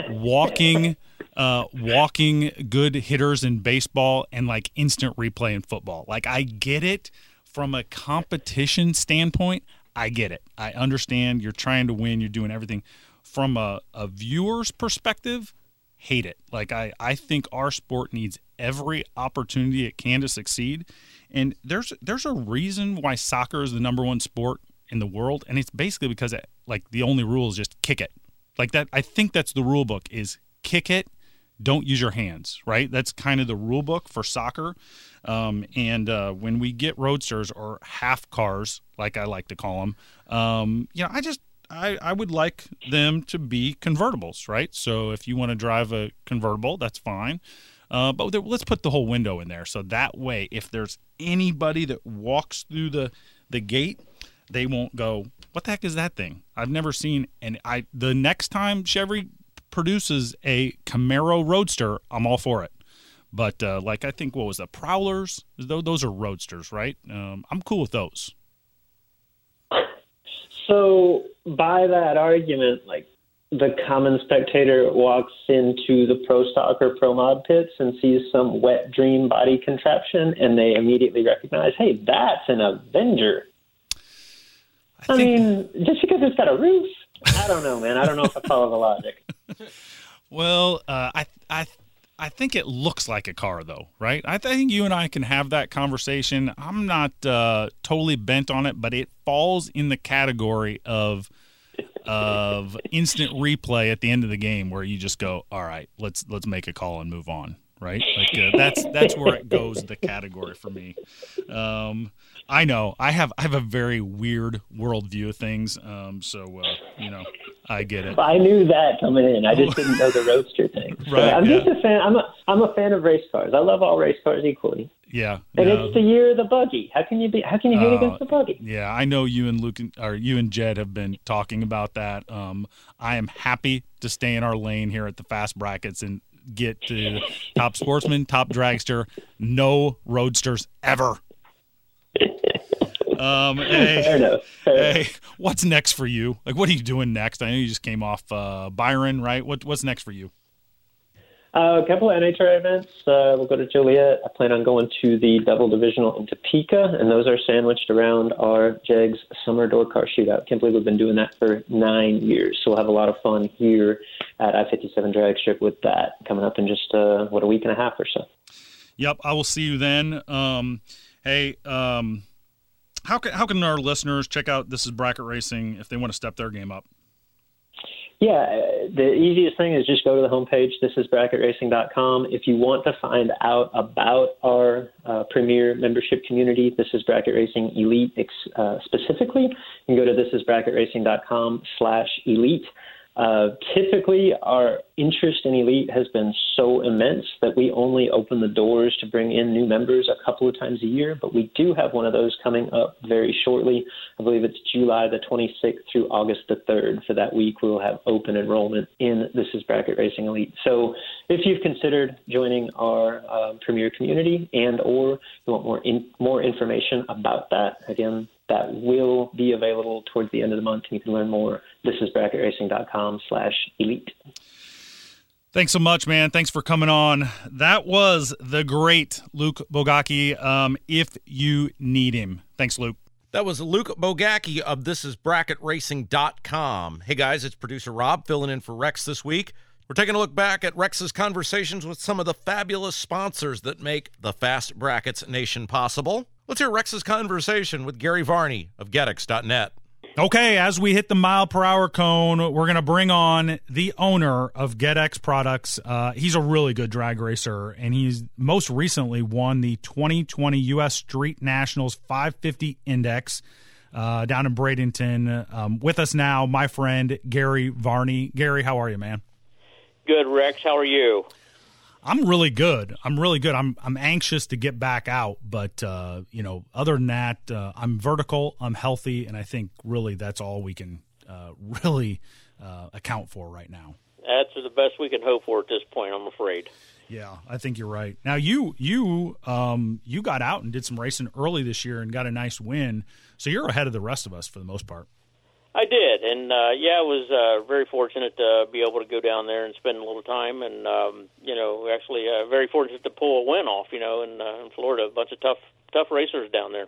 walking walking good hitters in baseball and like instant replay in football. Like, I get it from a competition standpoint. I get it. I understand you're trying to win. You're doing everything. From a viewer's perspective, hate it. Like, I think our sport needs every opportunity it can to succeed. And there's a reason why soccer is the #1 sport in the world. And it's basically because it, like, the only rule is just kick it. Like that. I think that's the rule book, is kick it. Don't use your hands, right? That's kind of the rule book for soccer. When we get roadsters or half cars, like I like to call them, I would like them to be convertibles, right? So if you want to drive a convertible, that's fine. But let's put the whole window in there. So that way, if there's anybody that walks through the gate, they won't go, what the heck is that thing? I've never seen. And the next time Chevy produces a Camaro Roadster, I'm all for it. But I think, what was the Prowlers? Those are Roadsters, right? I'm cool with those. So by that argument, like, the common spectator walks into the pro stock or pro mod pits and sees some wet dream body contraption, and they immediately recognize, hey, that's an Avenger. I mean, just because it's got a roof, I don't know, man. I don't know if I follow the logic. Well, I think it looks like a car, though, right? I think you and I can have that conversation. I'm not totally bent on it, but it falls in the category of instant replay at the end of the game, where you just go, all right, let's make a call and move on, right? Like, that's where it goes, the category for me. I know I have a very weird worldview of things, I get it. I knew that coming in. I just didn't know the Roadster thing. So right, I'm just a fan. I'm a fan of race cars. I love all race cars equally. Yeah, and it's the year of the buggy. How can you hate against the buggy? Yeah, I know you and Luke or you and Jed have been talking about that. I am happy to stay in our lane here at the Fast Brackets and get to Top Sportsman, Top Dragster, no Roadsters ever. Fair enough. What's next for you? Like, what are you doing next? I know you just came off Byron, right? What's next for you? A couple of NHRA events. We'll go to Juliet. I plan on going to the double divisional in Topeka, and those are sandwiched around our Jegs Summer Door Car Shootout. Can't believe we've been doing that for 9 years, so we'll have a lot of fun here at I-57 Drag Strip with that coming up in just, a week and a half or so. Yep, I will see you then. How can our listeners check out This Is Bracket Racing if they want to step their game up? Yeah, the easiest thing is just go to the homepage, ThisIsBracketRacing.com. If you want to find out about our premier membership community, This Is Bracket Racing Elite specifically, you can go to ThisIsBracketRacing.com/elite. Typically, our interest in Elite has been so immense that we only open the doors to bring in new members a couple of times a year, but we do have one of those coming up very shortly. I believe it's July the 26th through August the 3rd. For that week, we will have open enrollment in This Is Bracket Racing Elite. So if you've considered joining our premier community, and or you want more information about that, again, that will be available towards the end of the month, and you can learn more. ThisIsBracketRacing.com/elite. Thanks so much, man. Thanks for coming on. That was the great Luke Bogacki, if you need him. Thanks, Luke. That was Luke Bogacki of ThisIsBracketRacing.com. Hey, guys, it's producer Rob filling in for Rex this week. We're taking a look back at Rex's conversations with some of the fabulous sponsors that make the Fast Brackets Nation possible. Let's hear Rex's conversation with Gary Varney of Geddex.net. Okay, as we hit the mile-per-hour cone, we're going to bring on the owner of Geddex Products. He's a really good drag racer, and he's most recently won the 2020 U.S. Street Nationals 550 Index down in Bradenton. With us now, my friend, Gary Varney. Gary, how are you, man? Good, Rex. How are you? I'm really good. I'm anxious to get back out, but other than that, I'm vertical, I'm healthy, and I think really that's all we can account for right now. That's the best we can hope for at this point, I'm afraid. Yeah, I think you're right. Now you got out and did some racing early this year and got a nice win, so you're ahead of the rest of us for the most part. I did, and yeah, I was very fortunate to be able to go down there and spend a little time, and you know, actually very fortunate to pull a win off, you know, in Florida, a bunch of tough racers down there.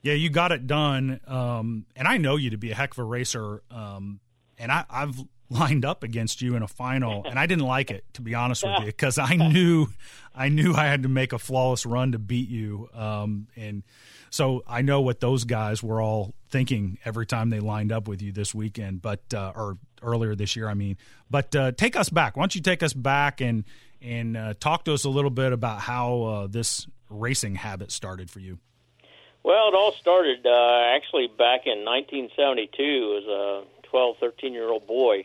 Yeah, you got it done, and I know you to be a heck of a racer, and I've lined up against you in a final, and I didn't like it, to be honest with you, because I knew I had to make a flawless run to beat you, and so I know what those guys were all thinking every time they lined up with you this weekend, but or earlier this year, I mean. But take us back. Why don't you take us back and talk to us a little bit about how this racing habit started for you? Well, it all started actually back in 1972 as a 12, 13-year-old boy.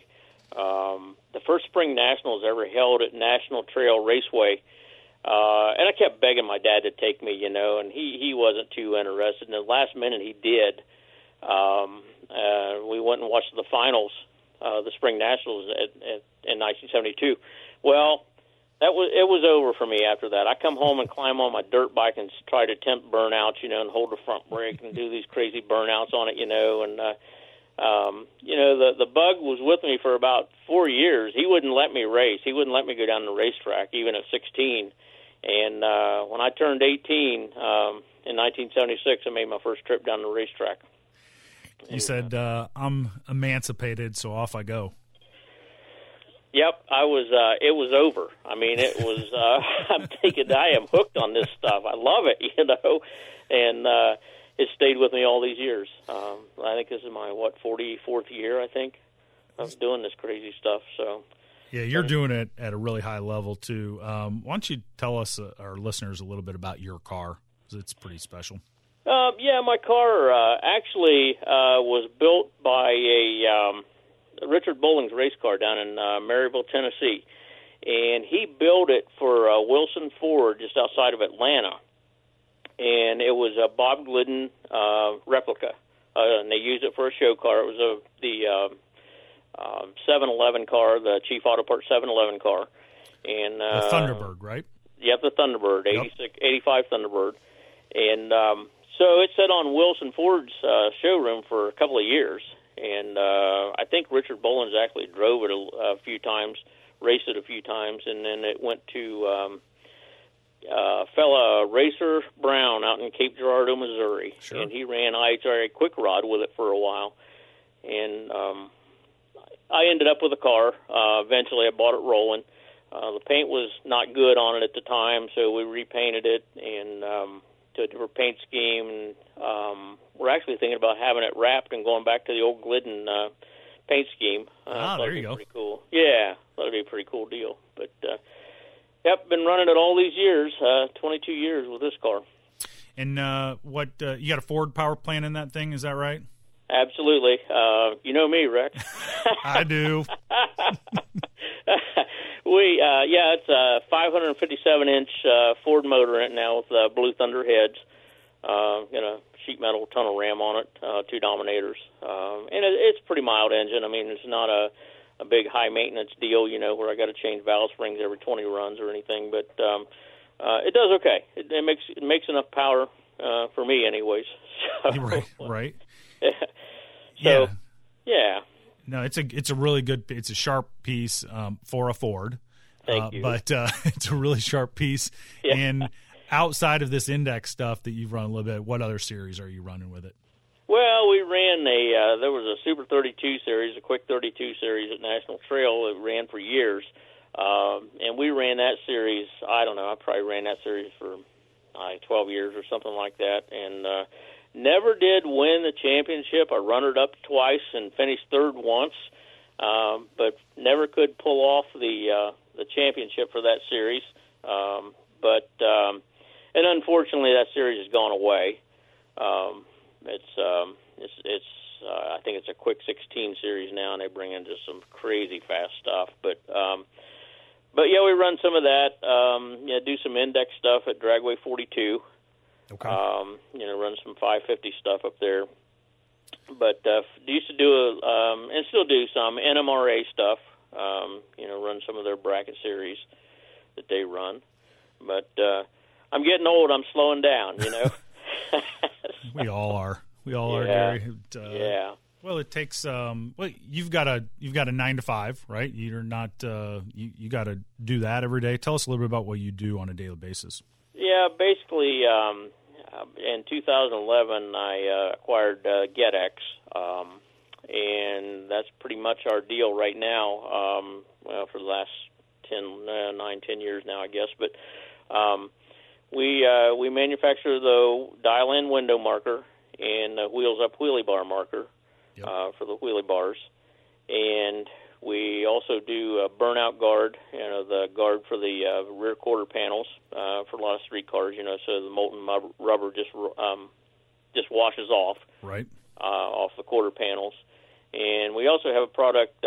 The first Spring Nationals ever held at National Trail Raceway. And I kept begging my dad to take me, you know, and he wasn't too interested. And the last minute he did. We went and watched the finals, the Spring Nationals in 1972. Well, it was over for me after that. I come home and climb on my dirt bike and try to attempt burnouts, you know, and hold the front brake and do these crazy burnouts on it, you know, and, you know, the bug was with me for about 4 years. He wouldn't let me race. He wouldn't let me go down the racetrack, even at 16. And when I turned 18 in 1976, I made my first trip down the racetrack. You said, I'm emancipated, so off I go. Yep, I was. It was over. I mean, it was. I am hooked on this stuff. I love it, you know, and it stayed with me all these years. I think this is my 44th year. I think of doing this crazy stuff. So. Yeah, you're doing it at a really high level, too. Why don't you tell us, our listeners, a little bit about your car? Because it's pretty special. Yeah, my car actually was built by a Richard Bowling's race car down in Maryville, Tennessee. And he built it for Wilson Ford just outside of Atlanta. And it was a Bob Glidden replica. And they used it for a show car. It was the 7-Eleven car, the Chief Auto Parts 7-Eleven car, and the Thunderbird, right? Yep, the Thunderbird, 85 Thunderbird, and so it sat on Wilson Ford's showroom for a couple of years, and I think Richard Bolins actually drove it a few times, raced it a few times, and then it went to fella Racer Brown out in Cape Girardeau, Missouri, and he ran IHRA Quick Rod with it for a while, and I ended up with a car. Eventually, I bought it rolling. The paint was not good on it at the time, so we repainted it and to a different paint scheme. And, we're actually thinking about having it wrapped and going back to the old Glidden paint scheme. There you go. Pretty cool. Yeah, that'd be a pretty cool deal. But, yep, been running it all these years, 22 years with this car. And you got a Ford power plant in that thing, is that right? Absolutely. You know me, Rick. I do. It's a 557-inch Ford motor in it now with Blue Thunder heads, a sheet metal tunnel ram on it, two Dominators. And it's a pretty mild engine. I mean, it's not a big high-maintenance deal, you know, where I got to change valve springs every 20 runs or anything. But it does okay. It makes enough power for me anyways. So. Right. So, yeah. No, it's a really good, it's a sharp piece for a Ford. Thank you. But it's a really sharp piece. Yeah. And outside of this index stuff that you've run a little bit, what other series are you running with it? Well, we ran there was a Super 32 series, a Quick 32 series at National Trail. It ran for years. And we ran that series, I don't know, I probably ran that series for 12 years or something like that. And, never did win the championship. I runnered up twice and finished third once, but never could pull off the championship for that series. And unfortunately, that series has gone away. I think it's a Quick 16 series now, and they bring in just some crazy fast stuff. But yeah, we run some of that. Do some index stuff at Dragway 42. Okay. Run some 550 stuff up there. But used to do and still do some NMRA stuff, run some of their bracket series that they run. But I'm getting old. I'm slowing down, you know. We all are, Gary. Yeah. Well, it takes well, you've got a 9 to 5, right? You're not you got to do that every day. Tell us a little bit about what you do on a daily basis. Yeah, basically, in 2011, I acquired Geddex, and that's pretty much our deal right now. Well, for the last 9, 10 years now, I guess. But we manufacture the dial-in window marker and the wheels-up wheelie bar marker. Yep. For the wheelie bars, and we also do a burnout guard, you know, the guard for the rear quarter panels for a lot of street cars, you know, so the molten rubber just washes off, right, off the quarter panels. And we also have a product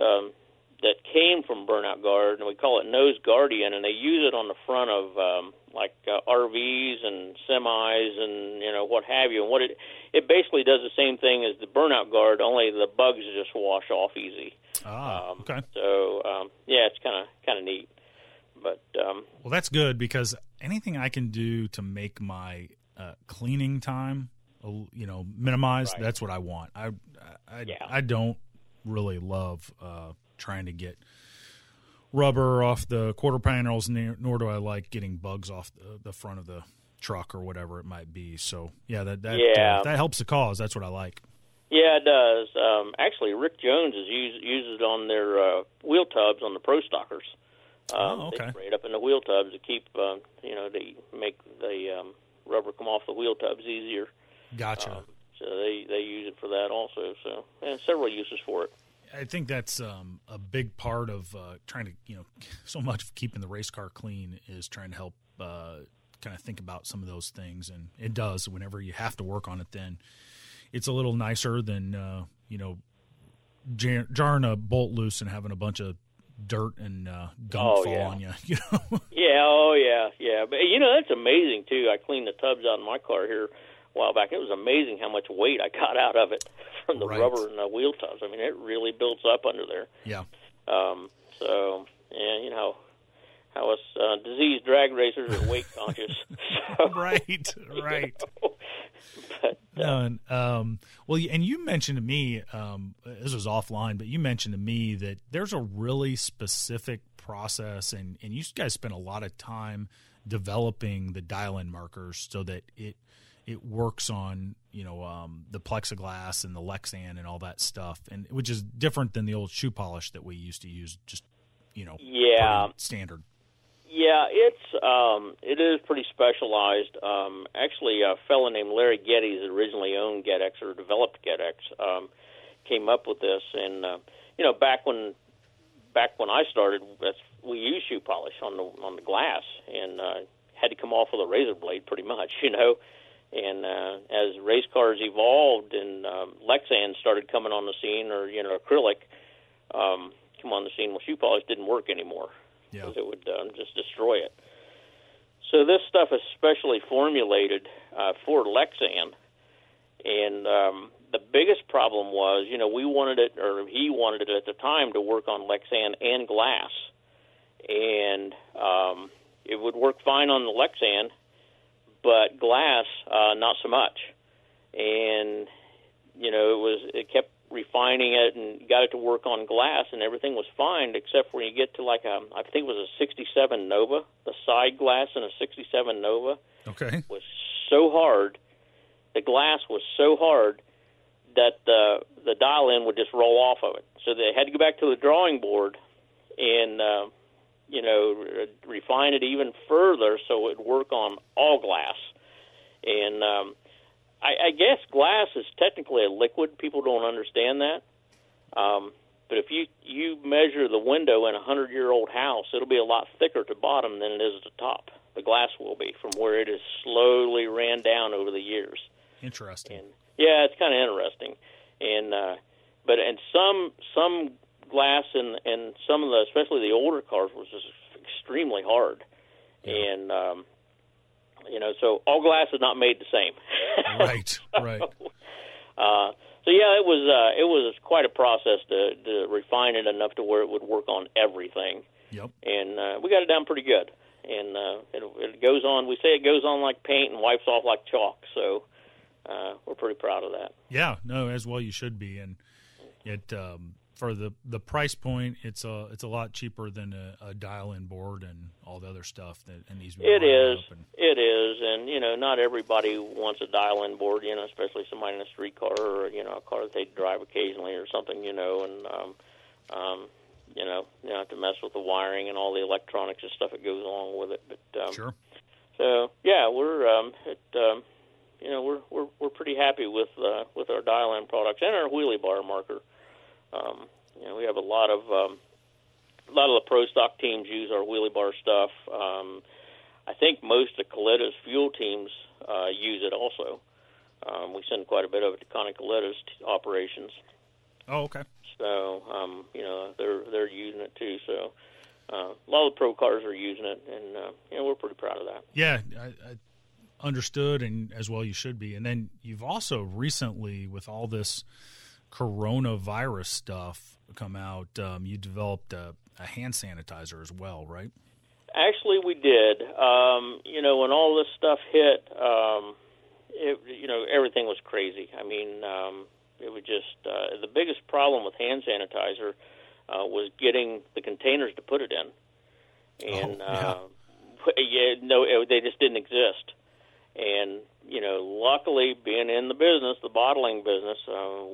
that came from burnout guard, and we call it Nose Guardian, and they use it on the front of RVs and semis and, you know, what have you. And what it basically does the same thing as the burnout guard, only the bugs just wash off easy. Okay. So, yeah, it's kind of neat. But well, that's good, because anything I can do to make my cleaning time, you know, minimized, right, that's what I want. I don't really love trying to get rubber off the quarter panels, nor do I like getting bugs off the front of the truck or whatever it might be. So yeah, that helps the cause. That's what I like. Yeah, it does. Actually, Rick Jones uses it on their wheel tubs on the Pro Stockers. They spray it up in the wheel tubs to keep to make the rubber come off the wheel tubs easier. Gotcha. So they use it for that also. So, and several uses for it. I think that's a big part of trying to, you know, so much of keeping the race car clean is trying to help kind of think about some of those things. And it does. Whenever you have to work on it, then it's a little nicer than, jarring a bolt loose and having a bunch of dirt and gunk fall on you. You know? Yeah, oh, yeah, yeah. But, you know, that's amazing, too. I cleaned the tubs out in my car here a while back. It was amazing how much weight I got out of it from the rubber and the wheel tubs. I mean, it really builds up under there. Yeah. So, yeah, you know, how us diseased drag racers are weight conscious. So, right. You know? But, well, and you mentioned to me, this was offline, but you mentioned to me that there's a really specific process, and you guys spend a lot of time developing the dial-in markers so that it works on, you know, the plexiglass and the Lexan and all that stuff, and which is different than the old shoe polish that we used to use, just, you know, standard. Yeah, it is pretty specialized. Actually, a fellow named Larry Gettys originally owned Geddex or developed Geddex, came up with this, and back when I started, we used shoe polish on the glass, and had to come off with a razor blade pretty much, you know. And as race cars evolved and Lexan started coming on the scene, or, you know, acrylic come on the scene, well, shoe polish didn't work anymore because it would just destroy it. So this stuff is specially formulated for Lexan. And the biggest problem was, you know, we wanted it, or he wanted it at the time, to work on Lexan and glass. And it would work fine on the Lexan, but glass, not so much. And, you know, it kept refining it and got it to work on glass, and everything was fine, except when you get to I think it was a 67 Nova. The side glass in a 67 Nova was so hard. The glass was so hard that the dial-in would just roll off of it. So they had to go back to the drawing board and you know, refine it even further so it would work on all glass. And I guess glass is technically a liquid. People don't understand that. But if you measure the window in a 100-year-old house, it'll be a lot thicker at the bottom than it is at the top. The glass will be, from where it has slowly ran down over the years. Interesting. And, yeah, it's kind of interesting. And but some glass and some of the, especially the older cars, was just extremely hard. Yeah. And you know, so all glass is not made the same. Right. Right. So yeah, it was quite a process to refine it enough to where it would work on everything. Yep. And we got it down pretty good. And it goes on. We say it goes on like paint and wipes off like chalk. So we're pretty proud of that. Yeah. No, as well you should be. And It for the price point, it's a lot cheaper than a dial-in board and all the other stuff that and these. It is, and not everybody wants a dial-in board. Especially somebody in a street car or a car that they drive occasionally or something. You don't have to mess with the wiring and all the electronics and stuff that goes along with it. But sure. So yeah, we're pretty happy with our dial-in products and our wheelie bar marker. We have a lot of the pro stock teams use our wheelie bar stuff. I think most of Coletta's fuel teams use it also. We send quite a bit of it to Connie Coletta's operations. Oh, okay. So they're using it too. So a lot of the pro cars are using it, and we're pretty proud of that. Yeah. I understood, and as well you should be. And then you've also recently, with all this coronavirus stuff come out, you developed a hand sanitizer as well, right? Actually, we did. When all this stuff hit, everything was crazy. I mean, it was just the biggest problem with hand sanitizer was getting the containers to put it in. And they just didn't exist. And, luckily, being in the business, the bottling business,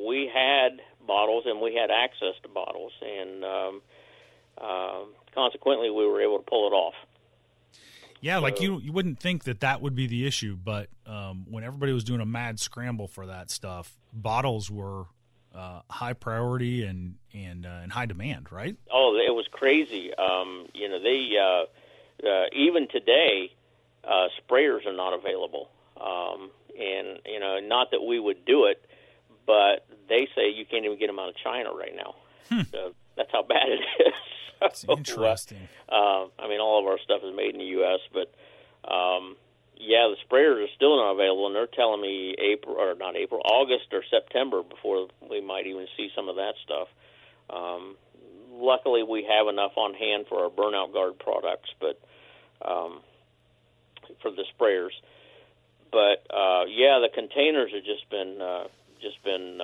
we had bottles and we had access to bottles. And consequently, we were able to pull it off. Yeah, so, you wouldn't think that would be the issue. But when everybody was doing a mad scramble for that stuff, bottles were high priority and in high demand, right? Oh, it was crazy. Even today, sprayers are not available, and not that we would do it, but they say you can't even get them out of China right now. So that's how bad it is. That's interesting. All of our stuff is made in the U.S., but the sprayers are still not available, and they're telling me August or September before we might even see some of that stuff. Luckily, we have enough on hand for our burnout guard products, but for the sprayers, but the containers have just been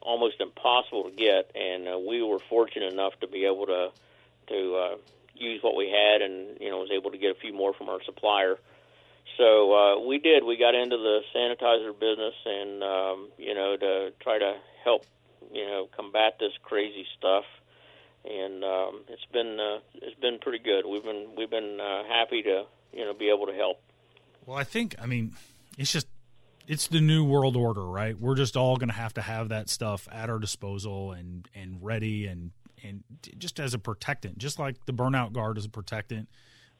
almost impossible to get, and we were fortunate enough to be able to use what we had, and was able to get a few more from our supplier. So we got into the sanitizer business, and to try to help combat this crazy stuff. And it's been pretty good. We've been happy to be able to help. Well, I think, it's the new world order, right? We're just all going to have that stuff at our disposal and ready and just as a protectant, just like the burnout guard is a protectant,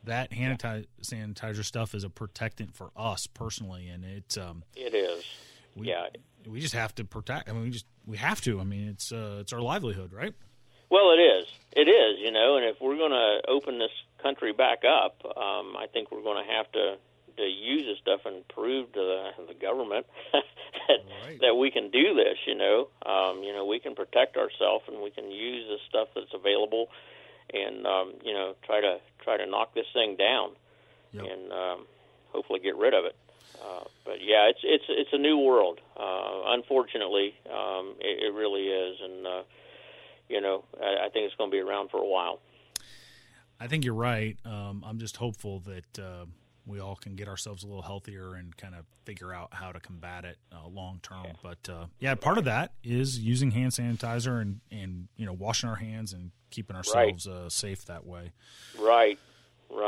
that hand sanitizer stuff is a protectant for us personally. And it is. We just have to protect. We have to. It's our livelihood, right? Well, it is, and if we're going to open this country back up, I think we're going to have to use this stuff and prove to the government that we can do this. We can protect ourselves, and we can use the stuff that's available, and try to knock this thing down, and hopefully get rid of it. It's a new world. Unfortunately, it really is, and I think it's going to be around for a while. I think you're right. I'm just hopeful that we all can get ourselves a little healthier and kind of figure out how to combat it long term. Yeah. But part of that is using hand sanitizer and washing our hands and keeping ourselves safe that way. Right. I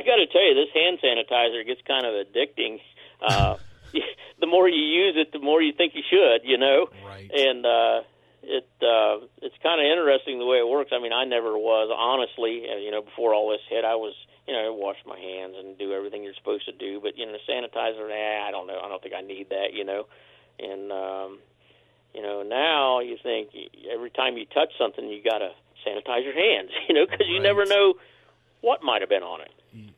got to tell you, this hand sanitizer gets kind of addicting. The more you use it, the more you think you should. Right. And it's kind of interesting the way it works. I never was, honestly, before all this hit, I was, wash my hands and do everything you're supposed to do. But, sanitizer, I don't know. I don't think I need that, And, now you think every time you touch something, you got to sanitize your hands, because you never know what might have been on it.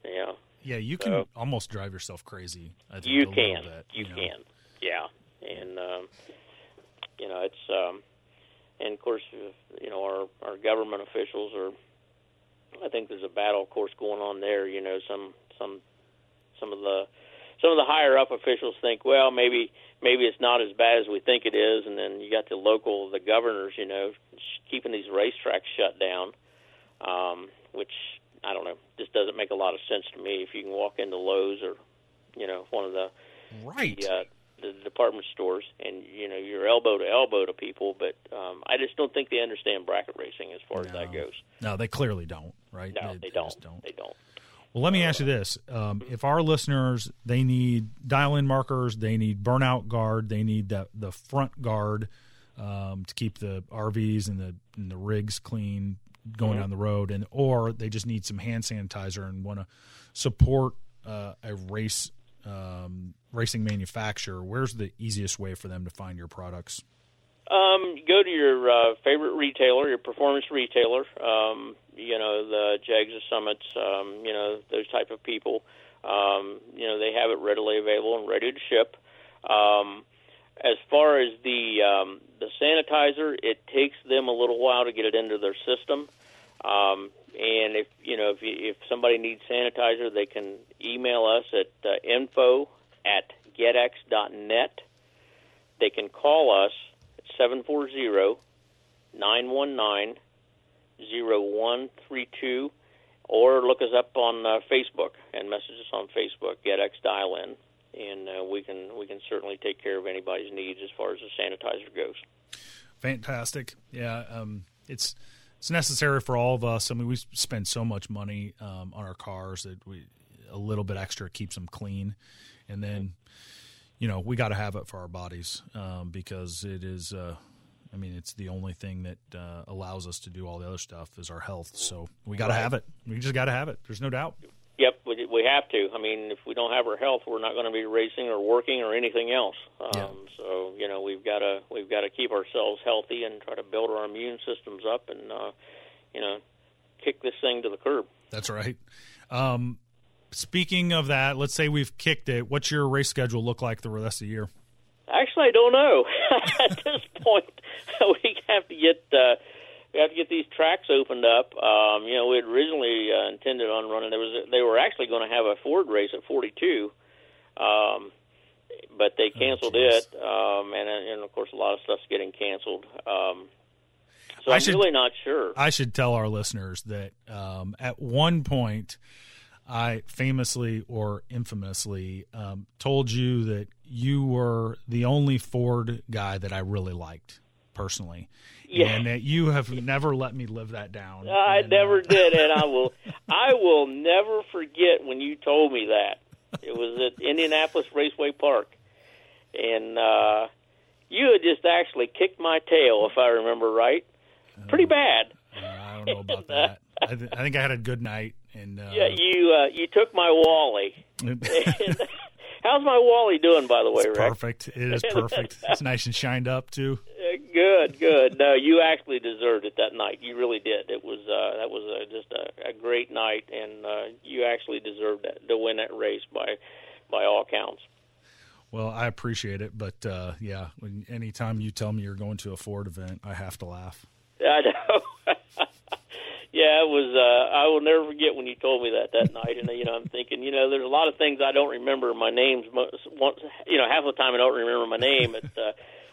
Yeah. Yeah, you can almost drive yourself crazy. I think, you can. Yeah. And, it's – and, of course, our government officials I think there's a battle, of course, going on there. Some of the some of the higher-up officials think, well, maybe it's not as bad as we think it is, and then you got the governors, you know, keeping these racetracks shut down, which, I don't know, just doesn't make a lot of sense to me. If you can walk into Lowe's or, you know, one of the department stores, and, you know, you're elbow to elbow to people, but I just don't think they understand bracket racing as far as that goes. No, they clearly don't, right? No, they don't. Well, let me ask you this. If our listeners, they need dial-in markers, they need burnout guard, they need the front guard to keep the RVs and the rigs clean going down the road, or they just need some hand sanitizer and want to support a race racing manufacturer, where's the easiest way for them to find your products? Go to your favorite retailer, your performance retailer, you know, the Jegs, the Summits, you know, those type of people. You know, they have it readily available and ready to ship. As far as the sanitizer, it takes them a little while to get it into their system. And if, you know, if somebody needs sanitizer, they can email us at info@Geddex.net. They can call us 740-919-0132, or look us up on Facebook and message us on Facebook, Geddex Dial In, and we can certainly take care of anybody's needs as far as the sanitizer goes. Fantastic. Yeah, it's necessary for all of us. I mean, we spend so much money on our cars that a little bit extra keeps them clean, and then, you know, we got to have it for our bodies because it is, I mean, it's the only thing that allows us to do all the other stuff is our health. So we got to have it. We just got to have it. There's no doubt. Yep, we have to. I mean, if we don't have our health, we're not going to be racing or working or anything else. So, you know, we've got to keep ourselves healthy and try to build our immune systems up and, you know, kick this thing to the curb. That's right. Speaking of that, let's say we've kicked it. What's your race schedule look like the rest of the year? Actually, I don't know. At this point, we have to get these tracks opened up. You know, we had originally intended on running. They were actually going to have a Ford race at 42, but they canceled it. And of course, a lot of stuff's getting canceled. So I'm really not sure. I should tell our listeners that at one point, I famously or infamously told you that you were the only Ford guy that I really liked personally, and that you have never let me live that down. I never did, and I will never forget when you told me that. It was at Indianapolis Raceway Park, and you had just actually kicked my tail, if I remember right, pretty bad. I don't know about that. I think I had a good night. And, you took my Wally. How's my Wally doing, by the way, Rick? Perfect. It is perfect. It's nice and shined up, too. Good. No, you actually deserved it that night. You really did. It was just a great night, and you actually deserved to win that race by all counts. Well, I appreciate it, but, yeah, anytime you tell me you're going to a Ford event, I have to laugh. I know. Yeah, it was. I will never forget when you told me that night. And you know, I'm thinking, you know, there's a lot of things I don't remember. My name's, you know, half the time I don't remember my name, but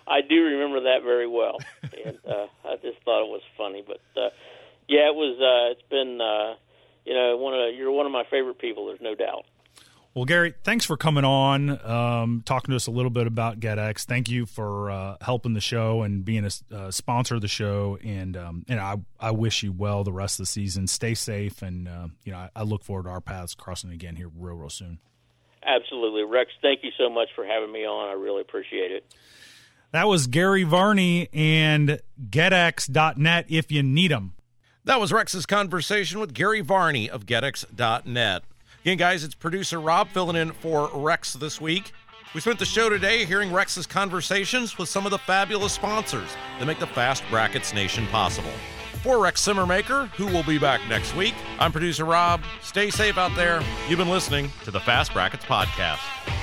I do remember that very well. And I just thought it was funny. But yeah, it was. It's been, you know, you're one of my favorite people. There's no doubt. Well, Gary, thanks for coming on, talking to us a little bit about Geddex. Thank you for helping the show and being a sponsor of the show. And I wish you well the rest of the season. Stay safe, and you know, I look forward to our paths crossing again here real soon. Absolutely, Rex. Thank you so much for having me on. I really appreciate it. That was Gary Varney and Geddex.net if you need them. That was Rex's conversation with Gary Varney of Geddex.net. Again, guys, it's producer Rob filling in for Rex this week. We spent the show today hearing Rex's conversations with some of the fabulous sponsors that make the Fast Brackets Nation possible. For Rex Simmermaker, who will be back next week, I'm producer Rob. Stay safe out there. You've been listening to the Fast Brackets Podcast.